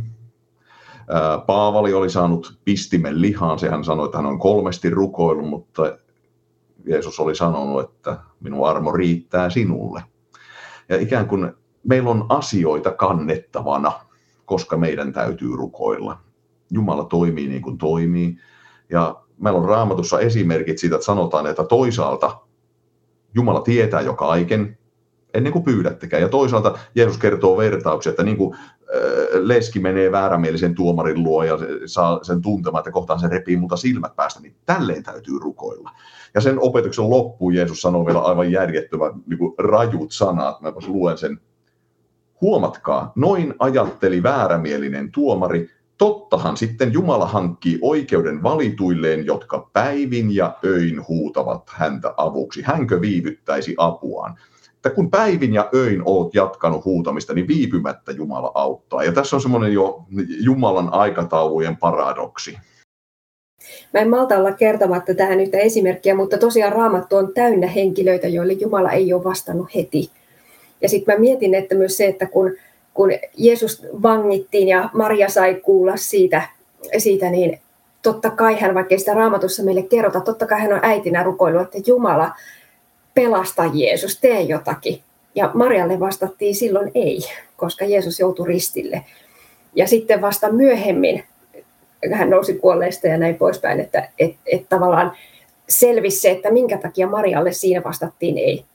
Paavali oli saanut pistimen lihaan, sehän sanoi, että hän on kolmesti rukoillut, mutta Jeesus oli sanonut, että minun armo riittää sinulle. Ja ikään kuin meillä on asioita kannettavana, koska meidän täytyy rukoilla. Jumala toimii niin kuin toimii. Ja meillä on Raamatussa esimerkit siitä, että sanotaan, että toisaalta Jumala tietää jo kaiken, ennen kuin pyydättekään. Ja toisaalta Jeesus kertoo vertauksia, että niin kuin leski menee väärämielisen tuomarin luo ja saa sen tuntemaan, että kohtaan se repii multa silmät päästä, niin tälleen täytyy rukoilla. Ja sen opetuksen loppuun Jeesus sanoo vielä aivan järjettömän niin kuin rajut sanat. Mä luen sen. Huomatkaa, noin ajatteli väärämielinen tuomari. Tottahan sitten Jumala hankkii oikeuden valituilleen, jotka päivin ja öin huutavat häntä avuksi. Hänkö viivyttäisi apuaan? Että kun päivin ja öin olet jatkanut huutamista, niin viipymättä Jumala auttaa. Ja tässä on semmoinen jo Jumalan aikataulujen paradoksi. Mä en malta olla kertomatta tähän yhtä esimerkkiä, mutta tosiaan Raamattu on täynnä henkilöitä, joille Jumala ei ole vastannut heti. Ja sitten mä mietin, että myös se, että kun, kun Jeesus vangittiin ja Maria sai kuulla siitä, siitä, niin totta kai hän, vaikka ei sitä Raamatussa meille kerrota, totta kai hän on äitinä rukoillut, että Jumala pelasta Jeesus, tee jotakin. Ja Marialle vastattiin silloin ei, koska Jeesus joutui ristille. Ja sitten vasta myöhemmin hän nousi kuolleista ja näin poispäin, että et, et tavallaan selvisi se, että minkä takia Marialle siinä vastattiin ei.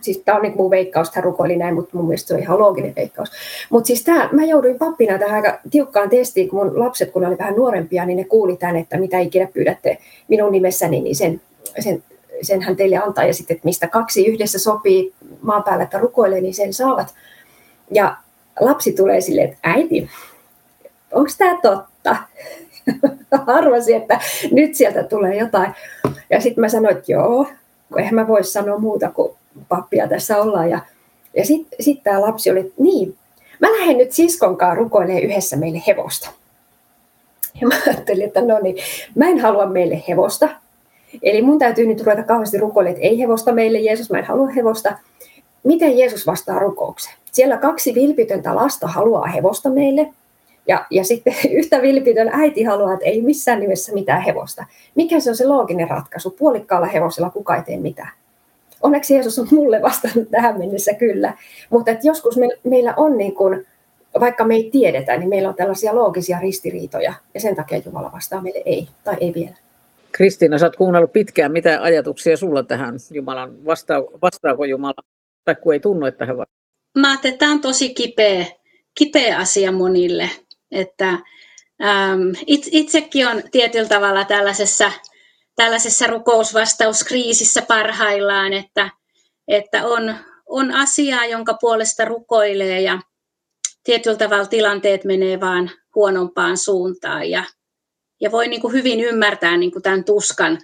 Siis tämä on niin mun veikkaus, että hän rukoili näin, mutta mun mielestä se on ihan looginen veikkaus. Mutta siis tämä, mä jouduin pappina tähän aika tiukkaan testiin, kun mun lapset, kun oli vähän nuorempia, niin ne kuuli tämän, että mitä ikinä pyydätte minun nimessäni, niin sen... sen senhän teille antaa, ja sitten, että mistä kaksi yhdessä sopii maan päällä, että rukoilee, niin sen saavat. Ja lapsi tulee silleen, että äiti, onko tämä totta? Arvasin, että nyt sieltä tulee jotain. Ja sitten mä sanoin, että joo, eihän mä voi sanoa muuta kuin pappia tässä ollaan. Ja, ja sitten sit tämä lapsi oli, että niin, mä lähden nyt siskonkaan rukoilemaan yhdessä meille hevosta. Ja mä ajattelin, että no niin, mä en halua meille hevosta. Eli mun täytyy nyt ruveta kauheasti rukoilemaan, että ei hevosta meille, Jeesus, mä en halua hevosta. Miten Jeesus vastaa rukoukseen? Siellä kaksi vilpitöntä lasta haluaa hevosta meille, ja, ja sitten yhtä vilpitön äiti haluaa, että ei missään nimessä mitään hevosta. Mikä se on se looginen ratkaisu? Puolikkaalla hevosella kukaan ei tee mitään. Onneksi Jeesus on mulle vastannut tähän mennessä kyllä, mutta että joskus me, meillä on, niin kun, vaikka me ei tiedetä, niin meillä on tällaisia loogisia ristiriitoja, ja sen takia Jumala vastaa meille ei, tai ei vielä. Kristiina, sä oot kuunnellut pitkään. Mitä ajatuksia sulla tähän Jumalan? Vastaa, vastaako Jumala? Tai kun ei tunnu, että hän vastaa. Mä ajattelin, että tämä on tosi kipeä, kipeä asia monille. Että, äm, it, itsekin on tietyllä tavalla tällaisessa, tällaisessa rukousvastauskriisissä parhaillaan, että, että on, on asiaa, jonka puolesta rukoilee ja tietyllä tavalla tilanteet menee vaan huonompaan suuntaan ja Ja voi niin kuin hyvin ymmärtää niin kuin tämän tuskan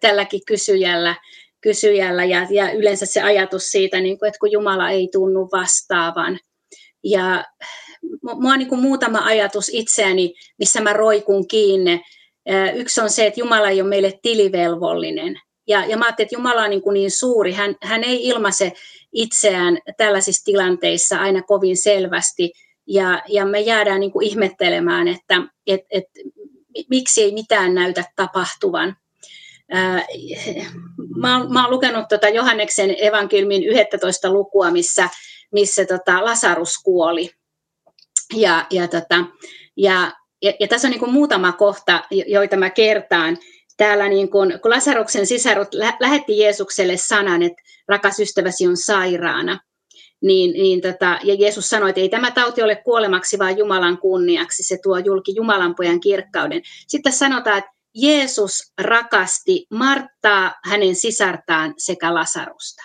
tälläkin kysyjällä, kysyjällä ja, ja yleensä se ajatus siitä, niin kuin, että kun Jumala ei tunnu vastaavan. Ja mua on niin kuin muutama ajatus itseäni, missä mä roikun kiinni. Yksi on se, että Jumala ei ole meille tilivelvollinen. Ja, ja mä ajattelin, että Jumala on niin, kuin niin suuri. Hän, hän ei ilmaise itseään tällaisissa tilanteissa aina kovin selvästi. Ja, ja me jäädään niin kuin ihmettelemään, että... Et, et, miksi ei mitään näytä tapahtuvan? Mä oon, mä oon lukenut tuota Johanneksen evankeliumin yhdestoista lukua, missä, missä tota Lasarus kuoli. Ja, ja, tota, ja, ja, ja tässä on niin kuin muutama kohta, joita mä kertaan. Täällä niin kuin, kun Lasaruksen sisarut lä- lähetti Jeesukselle sanan, että rakas ystäväsi on sairaana. Niin, niin tota, ja Jeesus sanoi, että ei tämä tauti ole kuolemaksi, vaan Jumalan kunniaksi. Se tuo julki Jumalan pojan kirkkauden. Sitten sanotaan, että Jeesus rakasti Marttaa, hänen sisartaan sekä Lasarusta.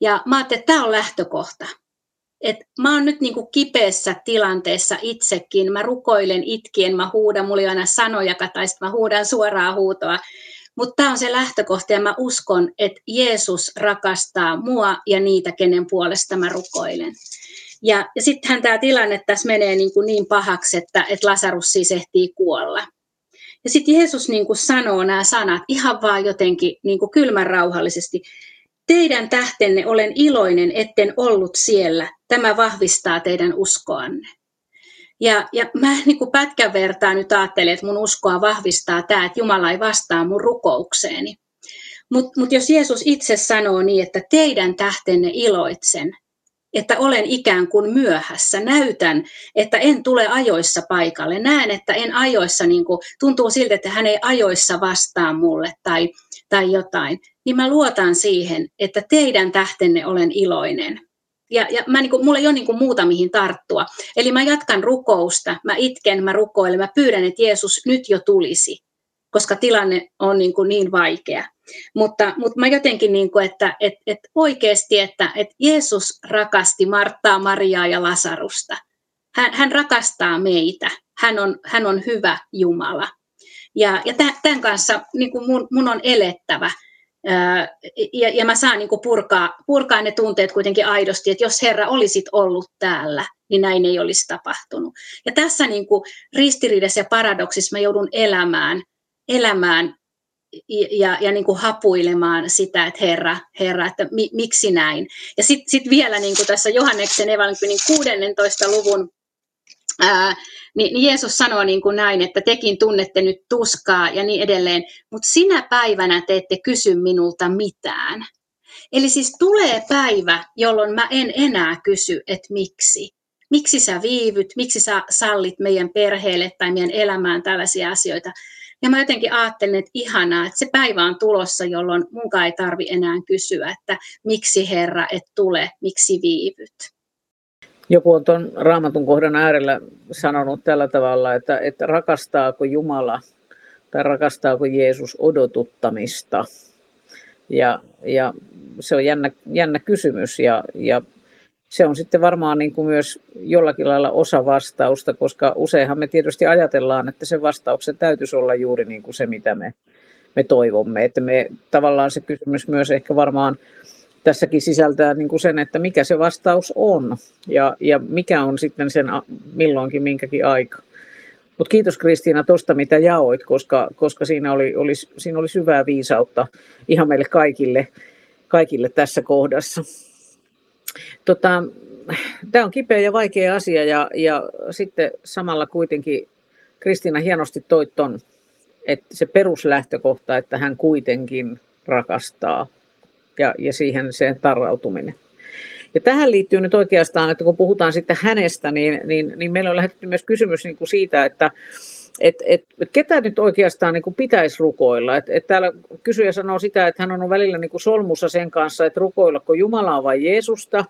Ja mä ajattelin, että tämä on lähtökohta. Et mä oon nyt niinku kipeässä tilanteessa itsekin. Mä rukoilen itkien, mä huudan, mulla ei aina sanoja kataista, mä huudan suoraa huutoa. Mutta tämä on se lähtökohta ja mä uskon, että Jeesus rakastaa mua ja niitä, kenen puolesta mä rukoilen. Ja, ja sittenhän tämä tilanne tässä menee niin, kuin niin pahaksi, että, että Lasarus siis ehtii kuolla. Ja sitten Jeesus niin kuin sanoo nämä sanat ihan vaan jotenkin niin kuin kylmän rauhallisesti. Teidän tähtenne olen iloinen, etten ollut siellä. Tämä vahvistaa teidän uskoanne. Ja, ja mä niin kuin pätkän vertaa nyt ajattelin, että mun uskoa vahvistaa tämä, että Jumala ei vastaa mun rukoukseeni. Mutta mut jos Jeesus itse sanoo niin, että teidän tähtenne iloitsen, että olen ikään kuin myöhässä, näytän, että en tule ajoissa paikalle, näen, että en ajoissa, niin kuin, tuntuu siltä, että hän ei ajoissa vastaa mulle tai, tai jotain, niin mä luotan siihen, että teidän tähtenne olen iloinen. Ja, ja mä, niin kuin, mulla ei ole niin kuin muuta mihin tarttua. Eli mä jatkan rukousta, mä itken, mä rukoilen, mä pyydän, että Jeesus nyt jo tulisi, koska tilanne on niin, kuin niin vaikea. Mutta, mutta mä jotenkin, niin kuin, että et, et oikeasti, että et Jeesus rakasti Marttaa, Mariaa ja Lasarusta. Hän, hän rakastaa meitä. Hän on, hän on hyvä Jumala. Ja, ja tämän kanssa niin kuin mun, mun on elettävä. Ja, ja mä saan niin kuin purkaa, purkaa ne tunteet kuitenkin aidosti, että jos Herra olisit ollut täällä, niin näin ei olisi tapahtunut. Ja tässä niin kuin ristiriidassa ja paradoksissa mä joudun elämään, elämään ja, ja niin kuin hapuilemaan sitä, että Herra, Herra että mi, miksi näin. Ja sitten sit vielä niin kuin tässä Johanneksen evankeliumin kuudennentoista luvun, ää, niin Jeesus sanoo niin kuin näin, että tekin tunnette nyt tuskaa ja niin edelleen, mutta sinä päivänä te ette kysy minulta mitään. Eli siis tulee päivä, jolloin mä en enää kysy, että miksi. Miksi sä viivyt, miksi sä sallit meidän perheelle tai meidän elämään tällaisia asioita. Ja mä jotenkin ajattelin, että ihanaa, että se päivä on tulossa, jolloin munkaan ei tarvi enää kysyä, että miksi Herra et tule, miksi viivyt. Joku on tuon Raamatun kohdan äärellä sanonut tällä tavalla, että, että rakastaako Jumala tai rakastaako Jeesus odotuttamista. Ja, ja se on jännä, jännä kysymys ja, ja se on sitten varmaan niin kuin myös jollakin lailla osa vastausta, koska useinhan me tietysti ajatellaan, että sen vastauksen täytyisi olla juuri niin kuin se, mitä me, me toivomme. Että me, tavallaan se kysymys myös ehkä varmaan tässäkin sisältää niin kuin sen, että mikä se vastaus on ja, ja mikä on sitten sen milloinkin minkäkin aika. Mutta kiitos Kristiina tuosta, mitä jaoit, koska, koska siinä, oli, oli, siinä oli syvää viisautta ihan meille kaikille, kaikille tässä kohdassa. Tota, tämä on kipeä ja vaikea asia ja, ja sitten samalla kuitenkin Kristiina hienosti toi ton, että se peruslähtökohta, että hän kuitenkin rakastaa ja, ja siihen sen tarrautuminen. Ja tähän liittyy nyt oikeastaan, että kun puhutaan sitten hänestä, niin, niin, niin meillä on lähetetty myös kysymys niin kuin siitä, että Et, et, et ketä nyt oikeastaan niin kuin pitäisi rukoilla? Et, et täällä kysyjä sanoo sitä, että hän on välillä niin kuin solmussa sen kanssa, että rukoillako Jumalaa vai Jeesusta.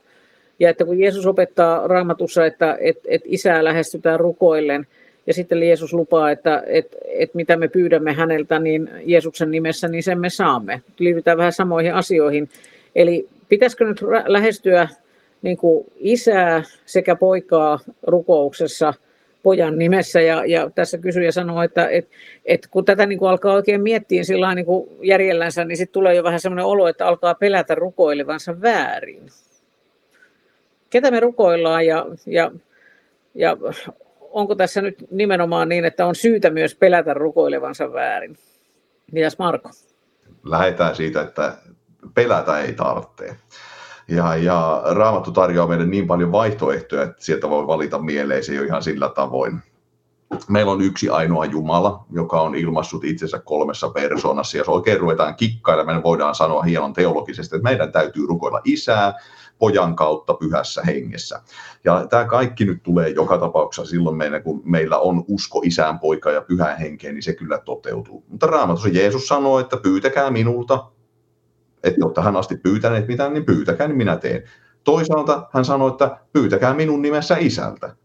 Ja että kun Jeesus opettaa Raamatussa, että et, et isää lähestytään rukoillen. Ja sitten Jeesus lupaa, että et, et mitä me pyydämme häneltä niin Jeesuksen nimessä, niin sen me saamme. Liitytään vähän samoihin asioihin. Eli pitäisikö nyt lähestyä niin kuin isää sekä poikaa rukouksessa pojan nimessä, ja, ja tässä kysyjä sanoo, että et, et kun tätä niin kuin alkaa oikein miettiä sillä niin kuin järjellänsä, niin sitten tulee jo vähän sellainen olo, että alkaa pelätä rukoilevansa väärin. Ketä me rukoillaan, ja, ja, ja onko tässä nyt nimenomaan niin, että on syytä myös pelätä rukoilevansa väärin? Mitäs Marko? Lähdetään siitä, että pelätä ei tarvitse. Ja, ja Raamattu tarjoaa meille niin paljon vaihtoehtoja, että sieltä voi valita mieleisiä jo ihan sillä tavoin. Meillä on yksi ainoa Jumala, joka on ilmaissut itsensä kolmessa persoonassa. Ja jos oikein ruvetaan kikkailemaan, voidaan sanoa hienon teologisesti, että meidän täytyy rukoilla isää pojan kautta pyhässä hengessä. Ja tämä kaikki nyt tulee joka tapauksessa silloin, meillä, kun meillä on usko isään, poikaan ja pyhään henkeen, niin se kyllä toteutuu. Mutta Raamatussa Jeesus sanoo, että pyytäkää minulta. Että jotta hän asti pyytäneet mitään, niin pyytäkää, niin minä teen. Toisaalta hän sanoi, että pyytäkää minun nimessä isältä.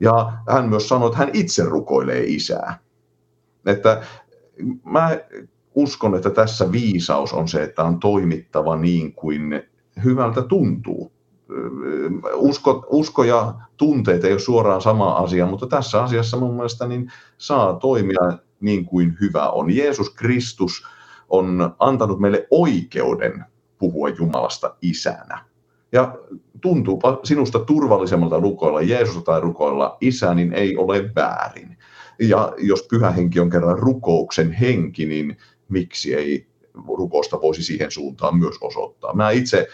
Ja hän myös sanoi, että hän itse rukoilee isää. Että mä uskon, että tässä viisaus on se, että on toimittava niin kuin hyvältä tuntuu. Usko, usko ja tunteet ei ole suoraan sama asia, mutta tässä asiassa mun mielestä niin saa toimia niin kuin hyvä on. Jeesus Kristus on antanut meille oikeuden puhua Jumalasta isänä. Ja tuntuupa sinusta turvallisemmalta rukoilla Jeesusta tai rukoilla isä, niin ei ole väärin. Ja jos pyhä henki on kerran rukouksen henki, niin miksi ei rukousta voisi siihen suuntaan myös osoittaa. Mä itse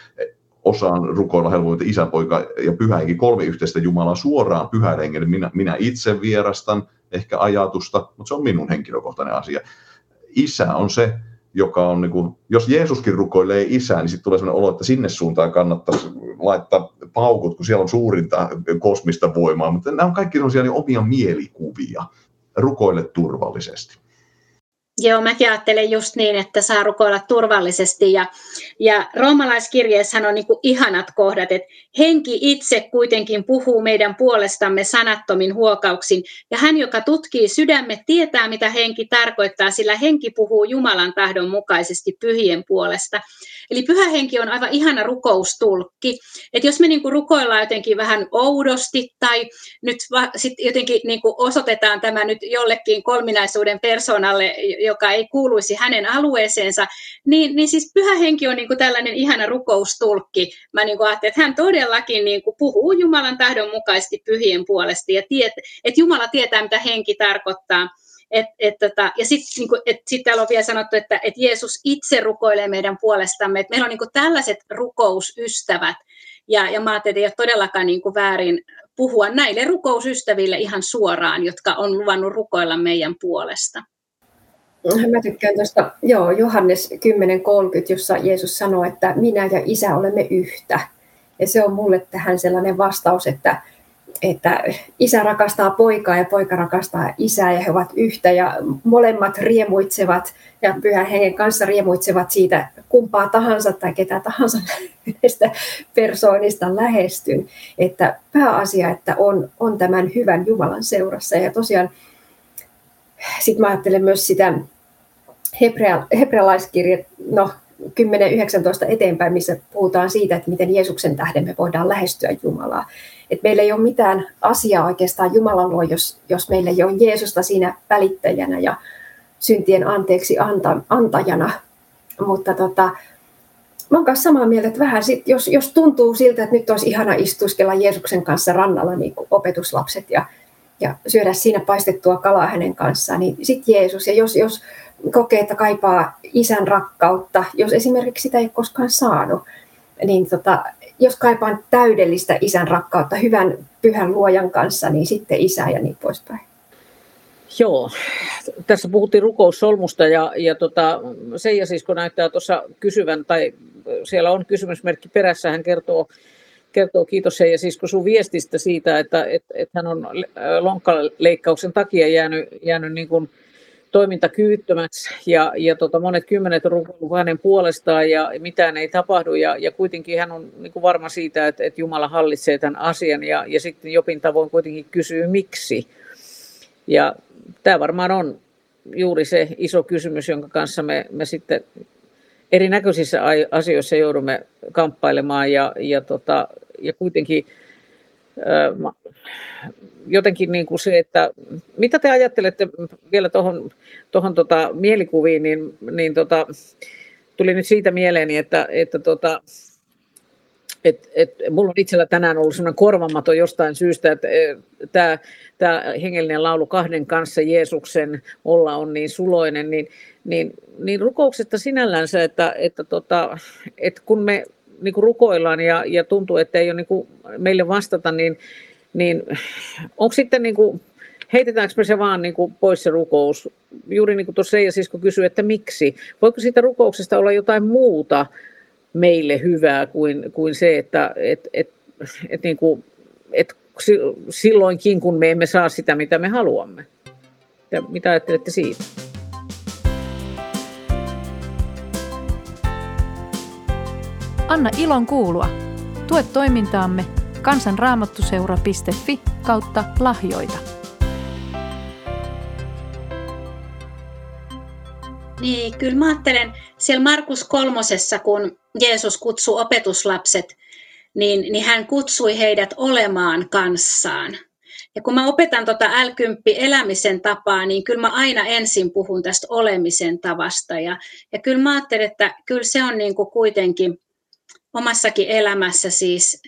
osaan rukoilla helvoita isä, poika ja pyhäinkin kolme yhteistä Jumalaa suoraan pyhän hengen. Minä, minä itse vierastan ehkä ajatusta, mutta se on minun henkilökohtainen asia. Isä on se, joka on, niin kuin, jos Jeesuskin rukoilee isää, niin sitten tulee sellainen olo, että sinne suuntaan kannattaisi laittaa paukut, kun siellä on suurinta kosmista voimaa. Mutta nämä on kaikki sellaisia niin omia mielikuvia. Rukoile turvallisesti. Joo, mäkin ajattelen just niin, että saa rukoilla turvallisesti. Ja, ja roomalaiskirjeessähän on niin kuin ihanat kohdat, että henki itse kuitenkin puhuu meidän puolestamme sanattomin huokauksin. Ja hän, joka tutkii sydämme, tietää, mitä henki tarkoittaa, sillä henki puhuu Jumalan tahdon mukaisesti pyhien puolesta. Eli pyhä henki on aivan ihana rukoustulkki. Että jos me niin kuin rukoillaan jotenkin vähän oudosti tai nyt va- sit jotenkin niin kuin osoitetaan tämä nyt jollekin kolminaisuuden persoonalle, joka ei kuuluisi hänen alueeseensa, niin, niin siis pyhä henki on niin kuin tällainen ihana rukoustulkki. Mä niin kuin ajattelin, että hän todellakin niin kuin puhuu Jumalan tahdon mukaisesti pyhien puolesta, ja tiet, että Jumala tietää, mitä henki tarkoittaa. Et, et, tota, ja sitten niinku, sit täällä on vielä sanottu, että et Jeesus itse rukoilee meidän puolestamme. Et meillä on niinku tällaiset rukousystävät, ja, ja mä ajattelin, että ei ole todellakaan niinku väärin puhua näille rukousystäville ihan suoraan, jotka on luvannut rukoilla meidän puolesta. Mä tykkään tuosta joo, Johannes kymmenen kolmekymmentä, jossa Jeesus sanoo, että minä ja isä olemme yhtä. Ja se on mulle tähän sellainen vastaus, että, että isä rakastaa poikaa ja poika rakastaa isää ja he ovat yhtä. Ja molemmat riemuitsevat ja pyhän hengen kanssa riemuitsevat siitä kumpaa tahansa tai ketä tahansa näistä persoonista lähestyn. Että pääasia, että on, on tämän hyvän Jumalan seurassa ja tosiaan. Sitten mä ajattelen myös sitä hebrea, hebrealaiskirjaa, no kymmenen yhdeksäntoista eteenpäin, missä puhutaan siitä, että miten Jeesuksen tähden me voidaan lähestyä Jumalaa. Et meillä ei ole mitään asiaa oikeastaan Jumalan luo, jos, jos meillä ei ole Jeesusta siinä välittäjänä ja syntien anteeksi anta, antajana. Mutta tota, mä oon kanssa samaa mieltä, että vähän sit, jos, jos tuntuu siltä, että nyt olisi ihana istuskella Jeesuksen kanssa rannalla niin kuin opetuslapset ja ja syödä siinä paistettua kalaa hänen kanssaan, niin sitten Jeesus. Ja jos, jos kokee, että kaipaa isän rakkautta, jos esimerkiksi sitä ei koskaan saanut, niin tota, jos kaipaan täydellistä isän rakkautta hyvän pyhän luojan kanssa, niin sitten isä ja niin poispäin. Joo, tässä puhuttiin rukoussolmusta ja, ja tota, Seija-sisko näyttää tuossa kysyvän, tai siellä on kysymysmerkki perässä, hän kertoo, Kertoo kiitos Heija Sisko sun viestistä siitä, että et, et hän on lonkkaleikkauksen takia jäänyt, jäänyt niin kuin toimintakyvyttömäksi ja, ja tota, monet kymmenet on rukoillut hänen puolestaan ja mitään ei tapahdu ja, ja kuitenkin hän on niin kuin varma siitä, että, että Jumala hallitsee tämän asian ja, ja sitten Jobin tavoin kuitenkin kysyy miksi. Ja tämä varmaan on juuri se iso kysymys, jonka kanssa me, me sitten erinäköisissä asioissa joudumme kamppailemaan ja, ja, tota, ja kuitenkin ää, jotenkin niin kuin se, että mitä te ajattelette vielä tuohon tohon tota mielikuviin, niin, niin tota, tuli nyt siitä mieleeni, että, että tota, et, et, mulla on itsellä tänään ollut sellainen korvamaton jostain syystä, että tämä tää hengellinen laulu kahden kanssa Jeesuksen olla on niin suloinen, niin Niin, niin rukouksesta sinällänsä, että, että, tota, että kun me niin kuin rukoillaan ja, ja tuntuu, että ei ole niin kuin meille vastata, niin, niin onko sitten, niin kuin, heitetäänkö me se vaan niin kuin pois se rukous? Juuri niin kuin tuossa Seija-sisko kysyi, että miksi? Voiko siitä rukouksesta olla jotain muuta meille hyvää kuin, kuin se, että et, et, et niin kuin, et silloinkin, kun me emme saa sitä, mitä me haluamme? Ja mitä ajattelette siitä? Anna ilon kuulua. Tue toimintaamme kansanraamattuseura piste fi kautta lahjoita. Niin, kyllä mä ajattelen, siellä Markus kolmosessa, kun Jeesus kutsui opetuslapset, niin, niin hän kutsui heidät olemaan kanssaan. Ja kun mä opetan tota L kymmenen elämisen tapaa, niin kyllä mä aina ensin puhun tästä olemisen tavasta. Ja, ja kyllä mä ajattelen, että kyllä se on niinku kuitenkin omassakin elämässä siis,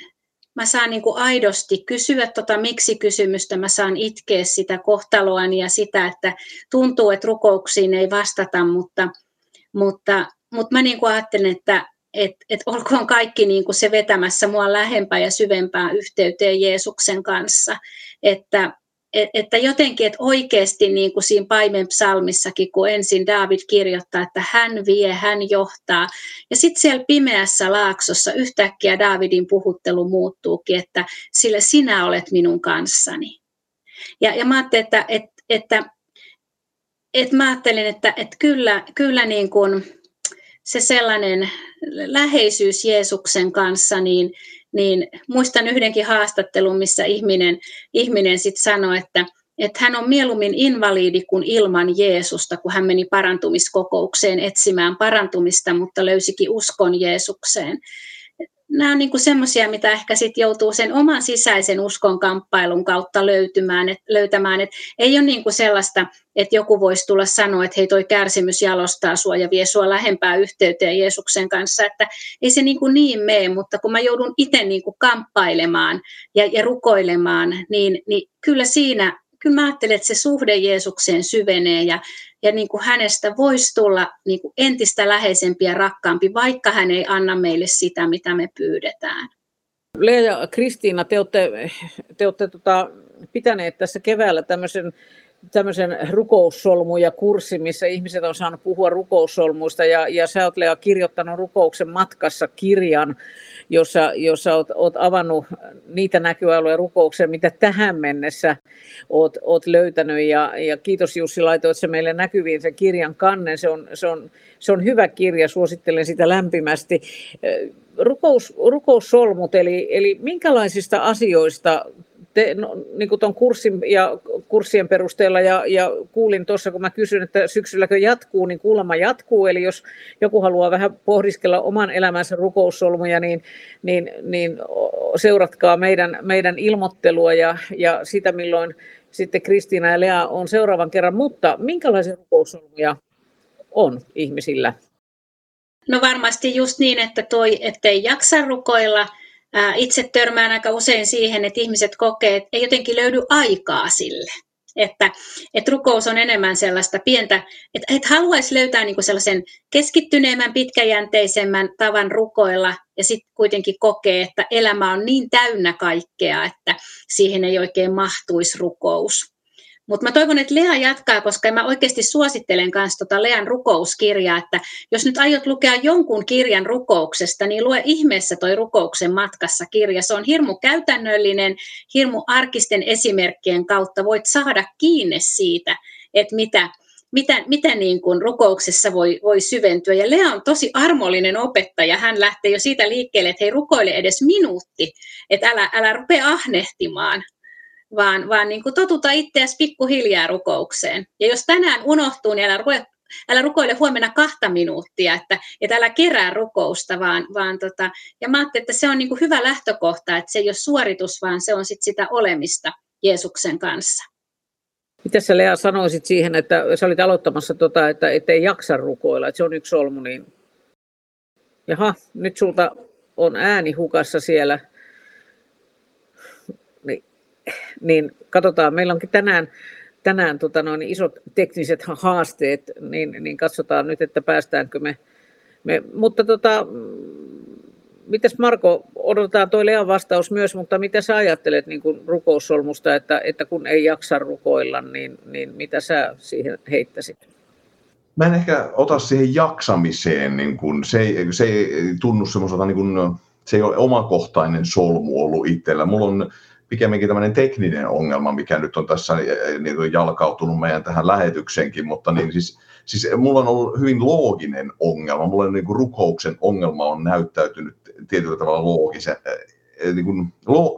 mä saan niin kuin aidosti kysyä tota miksi-kysymystä, mä saan itkeä sitä kohtaloani ja sitä, että tuntuu, että rukouksiin ei vastata, mutta, mutta, mutta mä niin kuin ajattelen, että, Et, et olkoon kaikki niin kuin se vetämässä mua lähempään ja syvempään yhteyteen Jeesuksen kanssa. Että, et, että jotenkin, että oikeasti niin kuin siinä Paimen psalmissakin, kun ensin Daavid kirjoittaa, että hän vie, hän johtaa. Ja sitten siellä pimeässä laaksossa yhtäkkiä Daavidin puhuttelu muuttuukin, että sillä sinä olet minun kanssani. Ja, ja mä ajattelin, että, että, että, että, mä ajattelin, että, että kyllä, kyllä niin kuin se sellainen läheisyys Jeesuksen kanssa, niin, niin muistan yhdenkin haastattelun, missä ihminen, ihminen sitten sanoi, että, että hän on mieluummin invaliidi kuin ilman Jeesusta, kun hän meni parantumiskokoukseen etsimään parantumista, mutta löysikin uskon Jeesukseen. Nämä on niin kuin semmoisia, mitä ehkä sitten joutuu sen oman sisäisen uskon kamppailun kautta löytymään, et, löytämään. Et ei ole niin kuin sellaista, että joku voisi tulla sanoa, että hei, toi kärsimys jalostaa sua ja vie sua lähempää yhteyteen Jeesuksen kanssa. Että ei se niin kuin niin mene, mutta kun mä joudun itse niin kuin kamppailemaan ja, ja rukoilemaan, niin, niin kyllä siinä, kyllä mä ajattelen, että se suhde Jeesukseen syvenee ja Ja niin kuin hänestä voisi tulla niin kuin entistä läheisempi ja rakkaampi, vaikka hän ei anna meille sitä, mitä me pyydetään. Lea ja Kristiina, te olette, te olette tota, pitäneet tässä keväällä tämmöisen, tämmöisen rukoussolmuja kurssi, missä ihmiset on saanut puhua rukoussolmuista. Ja, ja sä oot, Lea, kirjoittanut Rukouksen matkassa -kirjan, jossa, jossa oot, oot avannut niitä näköaloja rukouksia, mitä tähän mennessä oot, oot löytänyt. Ja, ja kiitos, Jussi, laitoit se meille näkyviin sen kirjan kannen. Se on, se on, se on hyvä kirja, suosittelen sitä lämpimästi. Rukous, rukoussolmut, eli, eli minkälaisista asioista te, no, niin kuin tuon kurssin ja kurssien perusteella ja, ja kuulin tuossa, kun mä kysyin, että syksylläkö jatkuu, niin kuulemma jatkuu. Eli jos joku haluaa vähän pohdiskella oman elämänsä rukoussolmuja, niin, niin, niin seuratkaa meidän, meidän ilmoittelua ja, ja sitä, milloin sitten Kristiina ja Lea on seuraavan kerran. Mutta minkälaisia rukoussolmuja on ihmisillä? No varmasti just niin, että toi, ettei jaksa rukoilla. Itse törmään aika usein siihen, että ihmiset kokee, että ei jotenkin löydy aikaa sille. Että, että rukous on enemmän sellaista pientä, että, että haluaisi löytää niin kuin sellaisen keskittyneemmän, pitkäjänteisemmän tavan rukoilla ja sitten kuitenkin kokee, että elämä on niin täynnä kaikkea, että siihen ei oikein mahtuisi rukous. Mutta mä toivon, että Lea jatkaa, koska mä oikeasti suosittelen myös tota Lean rukouskirjaa, että jos nyt aiot lukea jonkun kirjan rukouksesta, niin lue ihmeessä toi Rukouksen matkassa -kirja. Se on hirmu käytännöllinen, hirmu arkisten esimerkkien kautta voit saada kiinni siitä, että mitä, mitä, mitä niin kuin rukouksessa voi, voi syventyä. Ja Lea on tosi armollinen opettaja. Hän lähtee jo siitä liikkeelle, että hei, rukoile edes minuutti, että älä, älä rupea ahnehtimaan. Vaan, vaan niin kuin totuta itseäsi pikkuhiljaa rukoukseen. Ja jos tänään unohtuu, niin älä, ruko, älä rukoile huomenna kahta minuuttia, että, että älä kerää rukousta. Vaan, vaan tota, ja mä ajattelin, että se on niin kuin hyvä lähtökohta, että se ei ole suoritus, vaan se on sit sitä olemista Jeesuksen kanssa. Mitä sä, Lea, sanoisit siihen, että sä olit aloittamassa, tota, että ettei jaksa rukoilla, että se on yksi solmu, niin jaha, nyt sulta on ääni hukassa siellä. Niin katsotaan, meillä onkin tänään, tänään tota noin, isot tekniset haasteet, niin, niin katsotaan nyt, että päästäänkö me. me. Mutta tota, mitäs, Marko, odotetaan toi Lean vastaus myös, mutta mitä sä ajattelet niin kun rukoussolmusta, että, että kun ei jaksa rukoilla, niin, niin mitä sä siihen heittäisit? Mä en ehkä ota siihen jaksamiseen, niin kun se, se ei tunnu semmoiselta, niin kun, se ei ole omakohtainen solmu ollut itsellä. Mulla on pikemminkin tämmöinen tekninen ongelma, mikä nyt on tässä niin jalkautunut meidän tähän lähetykseenkin, mutta niin siis, siis mulla on ollut hyvin looginen ongelma. Mulla on niin kuin rukouksen ongelma on näyttäytynyt tietyllä tavalla loogisen, niin kuin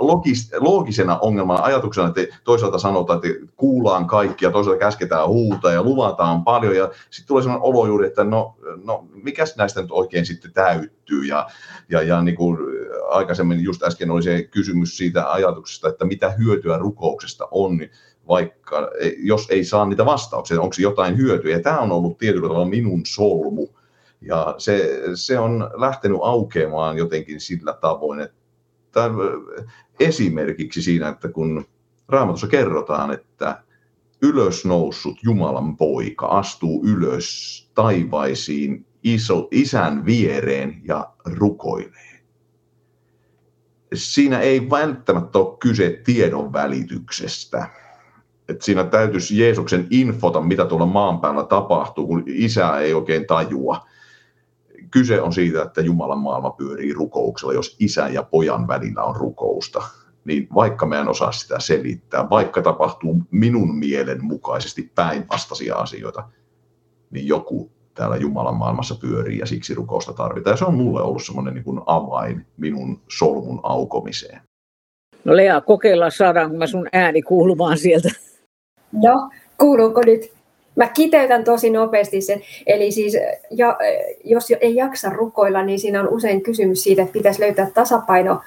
logis, loogisena ongelmana, ajatuksena, että toisaalta sanotaan, että kuullaan kaikkia, toisaalta käsketään huutaa ja luvataan paljon, ja sitten tulee sellainen olo juuri, että no, no mikäs näistä nyt oikein sitten täyttyy, ja, ja, ja niin kuin aikaisemmin just äsken oli se kysymys siitä ajatuksesta, että mitä hyötyä rukouksesta on, vaikka jos ei saa niitä vastauksia, onko jotain hyötyä, ja tämä on ollut tietyllä tavalla minun solmu, ja se, se on lähtenyt aukeamaan jotenkin sillä tavoin, että tai esimerkiksi siinä, että kun Raamatussa kerrotaan, että ylösnoussut Jumalan poika astuu ylös taivaisiin iso, isän viereen ja rukoilee. Siinä ei välttämättä ole kyse tiedon välityksestä. Et siinä täytyisi Jeesuksen infota, mitä tuolla maan päällä tapahtuu, kun isä ei oikein tajua. Kyse on siitä, että Jumalan maailma pyörii rukouksella, jos isän ja pojan välillä on rukousta. Niin vaikka mä en osaa sitä selittää, vaikka tapahtuu minun mielen mukaisesti päinvastaisia asioita, niin joku täällä Jumalan maailmassa pyörii ja siksi rukousta tarvitaan. Ja se on mulle ollut semmoinen niin kuin avain minun solmun aukomiseen. No Lea, kokeillaan, saadaanko mä sun ääni kuulumaan sieltä? No, kuuluuko nyt? Mä kiteytän tosi nopeasti sen. Eli siis, ja, jos ei jaksa rukoilla, niin siinä on usein kysymys siitä, että pitäisi löytää tasapaino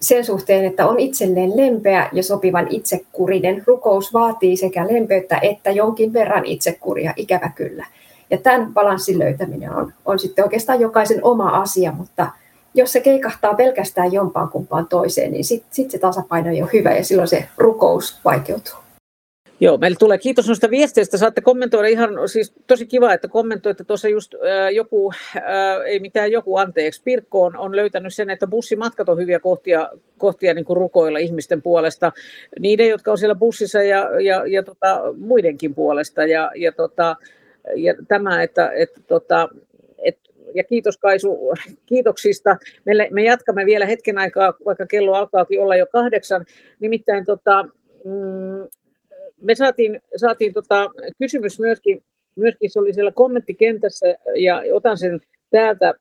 sen suhteen, että on itselleen lempeä ja sopivan itsekurinen. Rukous vaatii sekä lempeyttä että jonkin verran itsekuria, ikävä kyllä. Ja tämän balanssin löytäminen on, on sitten oikeastaan jokaisen oma asia, mutta jos se keikahtaa pelkästään jompaan kumpaan toiseen, niin sitten sit se tasapaino ei ole hyvä ja silloin se rukous vaikeutuu. Joo, meillä tulee kiitos noista viesteistä. Saatte kommentoida ihan, siis tosi kiva, että kommentoitte tuossa just äh, joku, äh, ei mitään joku, anteeksi, Pirkko on, on löytänyt sen, että bussimatkat on hyviä kohtia, kohtia niin kuin rukoilla ihmisten puolesta, niiden, jotka on siellä bussissa ja, ja, ja tota, muidenkin puolesta ja, ja, tota, ja tämä, että et, tota, et, ja kiitos Kaisu kiitoksista. Meille, me jatkamme vielä hetken aikaa, vaikka kello alkaakin olla jo kahdeksan, nimittäin tota, mm, me saatiin, saatiin tota kysymys myöskin, myöskin, se oli siellä kommenttikentässä ja otan sen täältä.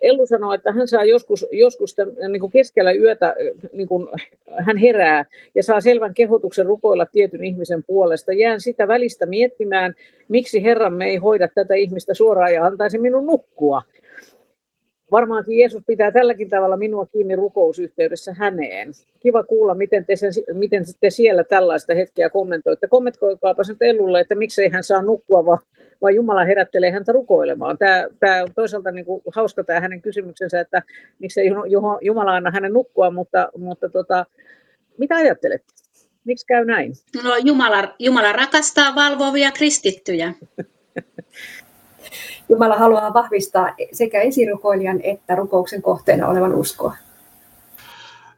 Ellu sanoi, että hän saa joskus, joskus tämän, niin kuin keskellä yötä, niin kuin, hän herää ja saa selvän kehotuksen rukoilla tietyn ihmisen puolesta. Jään sitä välistä miettimään, miksi Herramme ei hoida tätä ihmistä suoraan ja antaisi minun nukkua. Varmaankin Jeesus pitää tälläkin tavalla minua kiinni rukousyhteydessä häneen. Kiva kuulla, miten te, sen, miten te siellä tällaista hetkeä kommentoitte. Kommentoikaapa nyt Ellulle, että miksei hän saa nukkua, vaan, vaan Jumala herättelee häntä rukoilemaan. Tämä, tämä on toisaalta niin kuin hauska tämä hänen kysymyksensä, että miksei Jumala anna hänen nukkua, mutta, mutta tota, mitä ajattelet? Miksi käy näin? No, Jumala, Jumala rakastaa valvovia kristittyjä. Jumala haluaa vahvistaa sekä esirukoilijan että rukouksen kohteena olevan uskoa.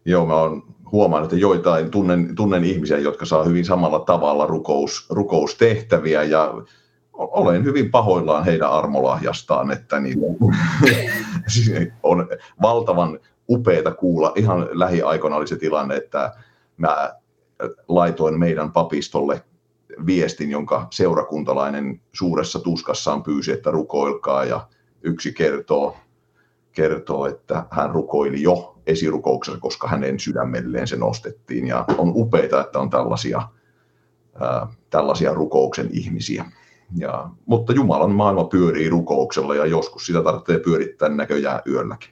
Joo, mä oon huomannut, että joitain tunnen, tunnen ihmisiä, jotka saa hyvin samalla tavalla rukous, rukoustehtäviä, ja olen hyvin pahoillaan heidän armolahjastaan, että niin, on valtavan upeata kuulla. Ihan lähiaikoina oli se tilanne, että mä laitoin meidän papistolle viestin, jonka seurakuntalainen suuressa tuskassaan pyysi, että rukoilkaa, ja yksi kertoo, kertoo, että hän rukoili jo esirukouksessa, koska hänen sydämelleen se nostettiin, ja on upeita, että on tällaisia, ää, tällaisia rukouksen ihmisiä. Ja, mutta Jumalan maailma pyörii rukouksella, ja joskus sitä tarvitsee pyörittää näköjään yölläkin.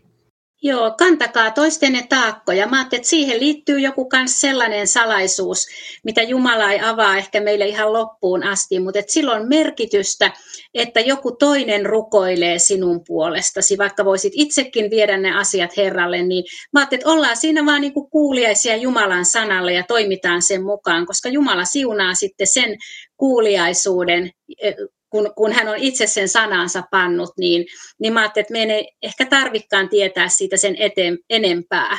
Joo, kantakaa toistenne taakkoja. Mä ajattelin, että siihen liittyy joku kans sellainen salaisuus, mitä Jumala ei avaa ehkä meille ihan loppuun asti, mutta et sillä on merkitystä, että joku toinen rukoilee sinun puolestasi, vaikka voisit itsekin viedä ne asiat Herralle, niin mä ajattelin, että ollaan siinä vaan niinku kuuliaisia Jumalan sanalle ja toimitaan sen mukaan, koska Jumala siunaa sitten sen kuuliaisuuden, Kun, kun hän on itse sen sanansa pannut, niin, niin mä ajattelin, että me ei ehkä tarvikaan tietää siitä sen eteen, enempää.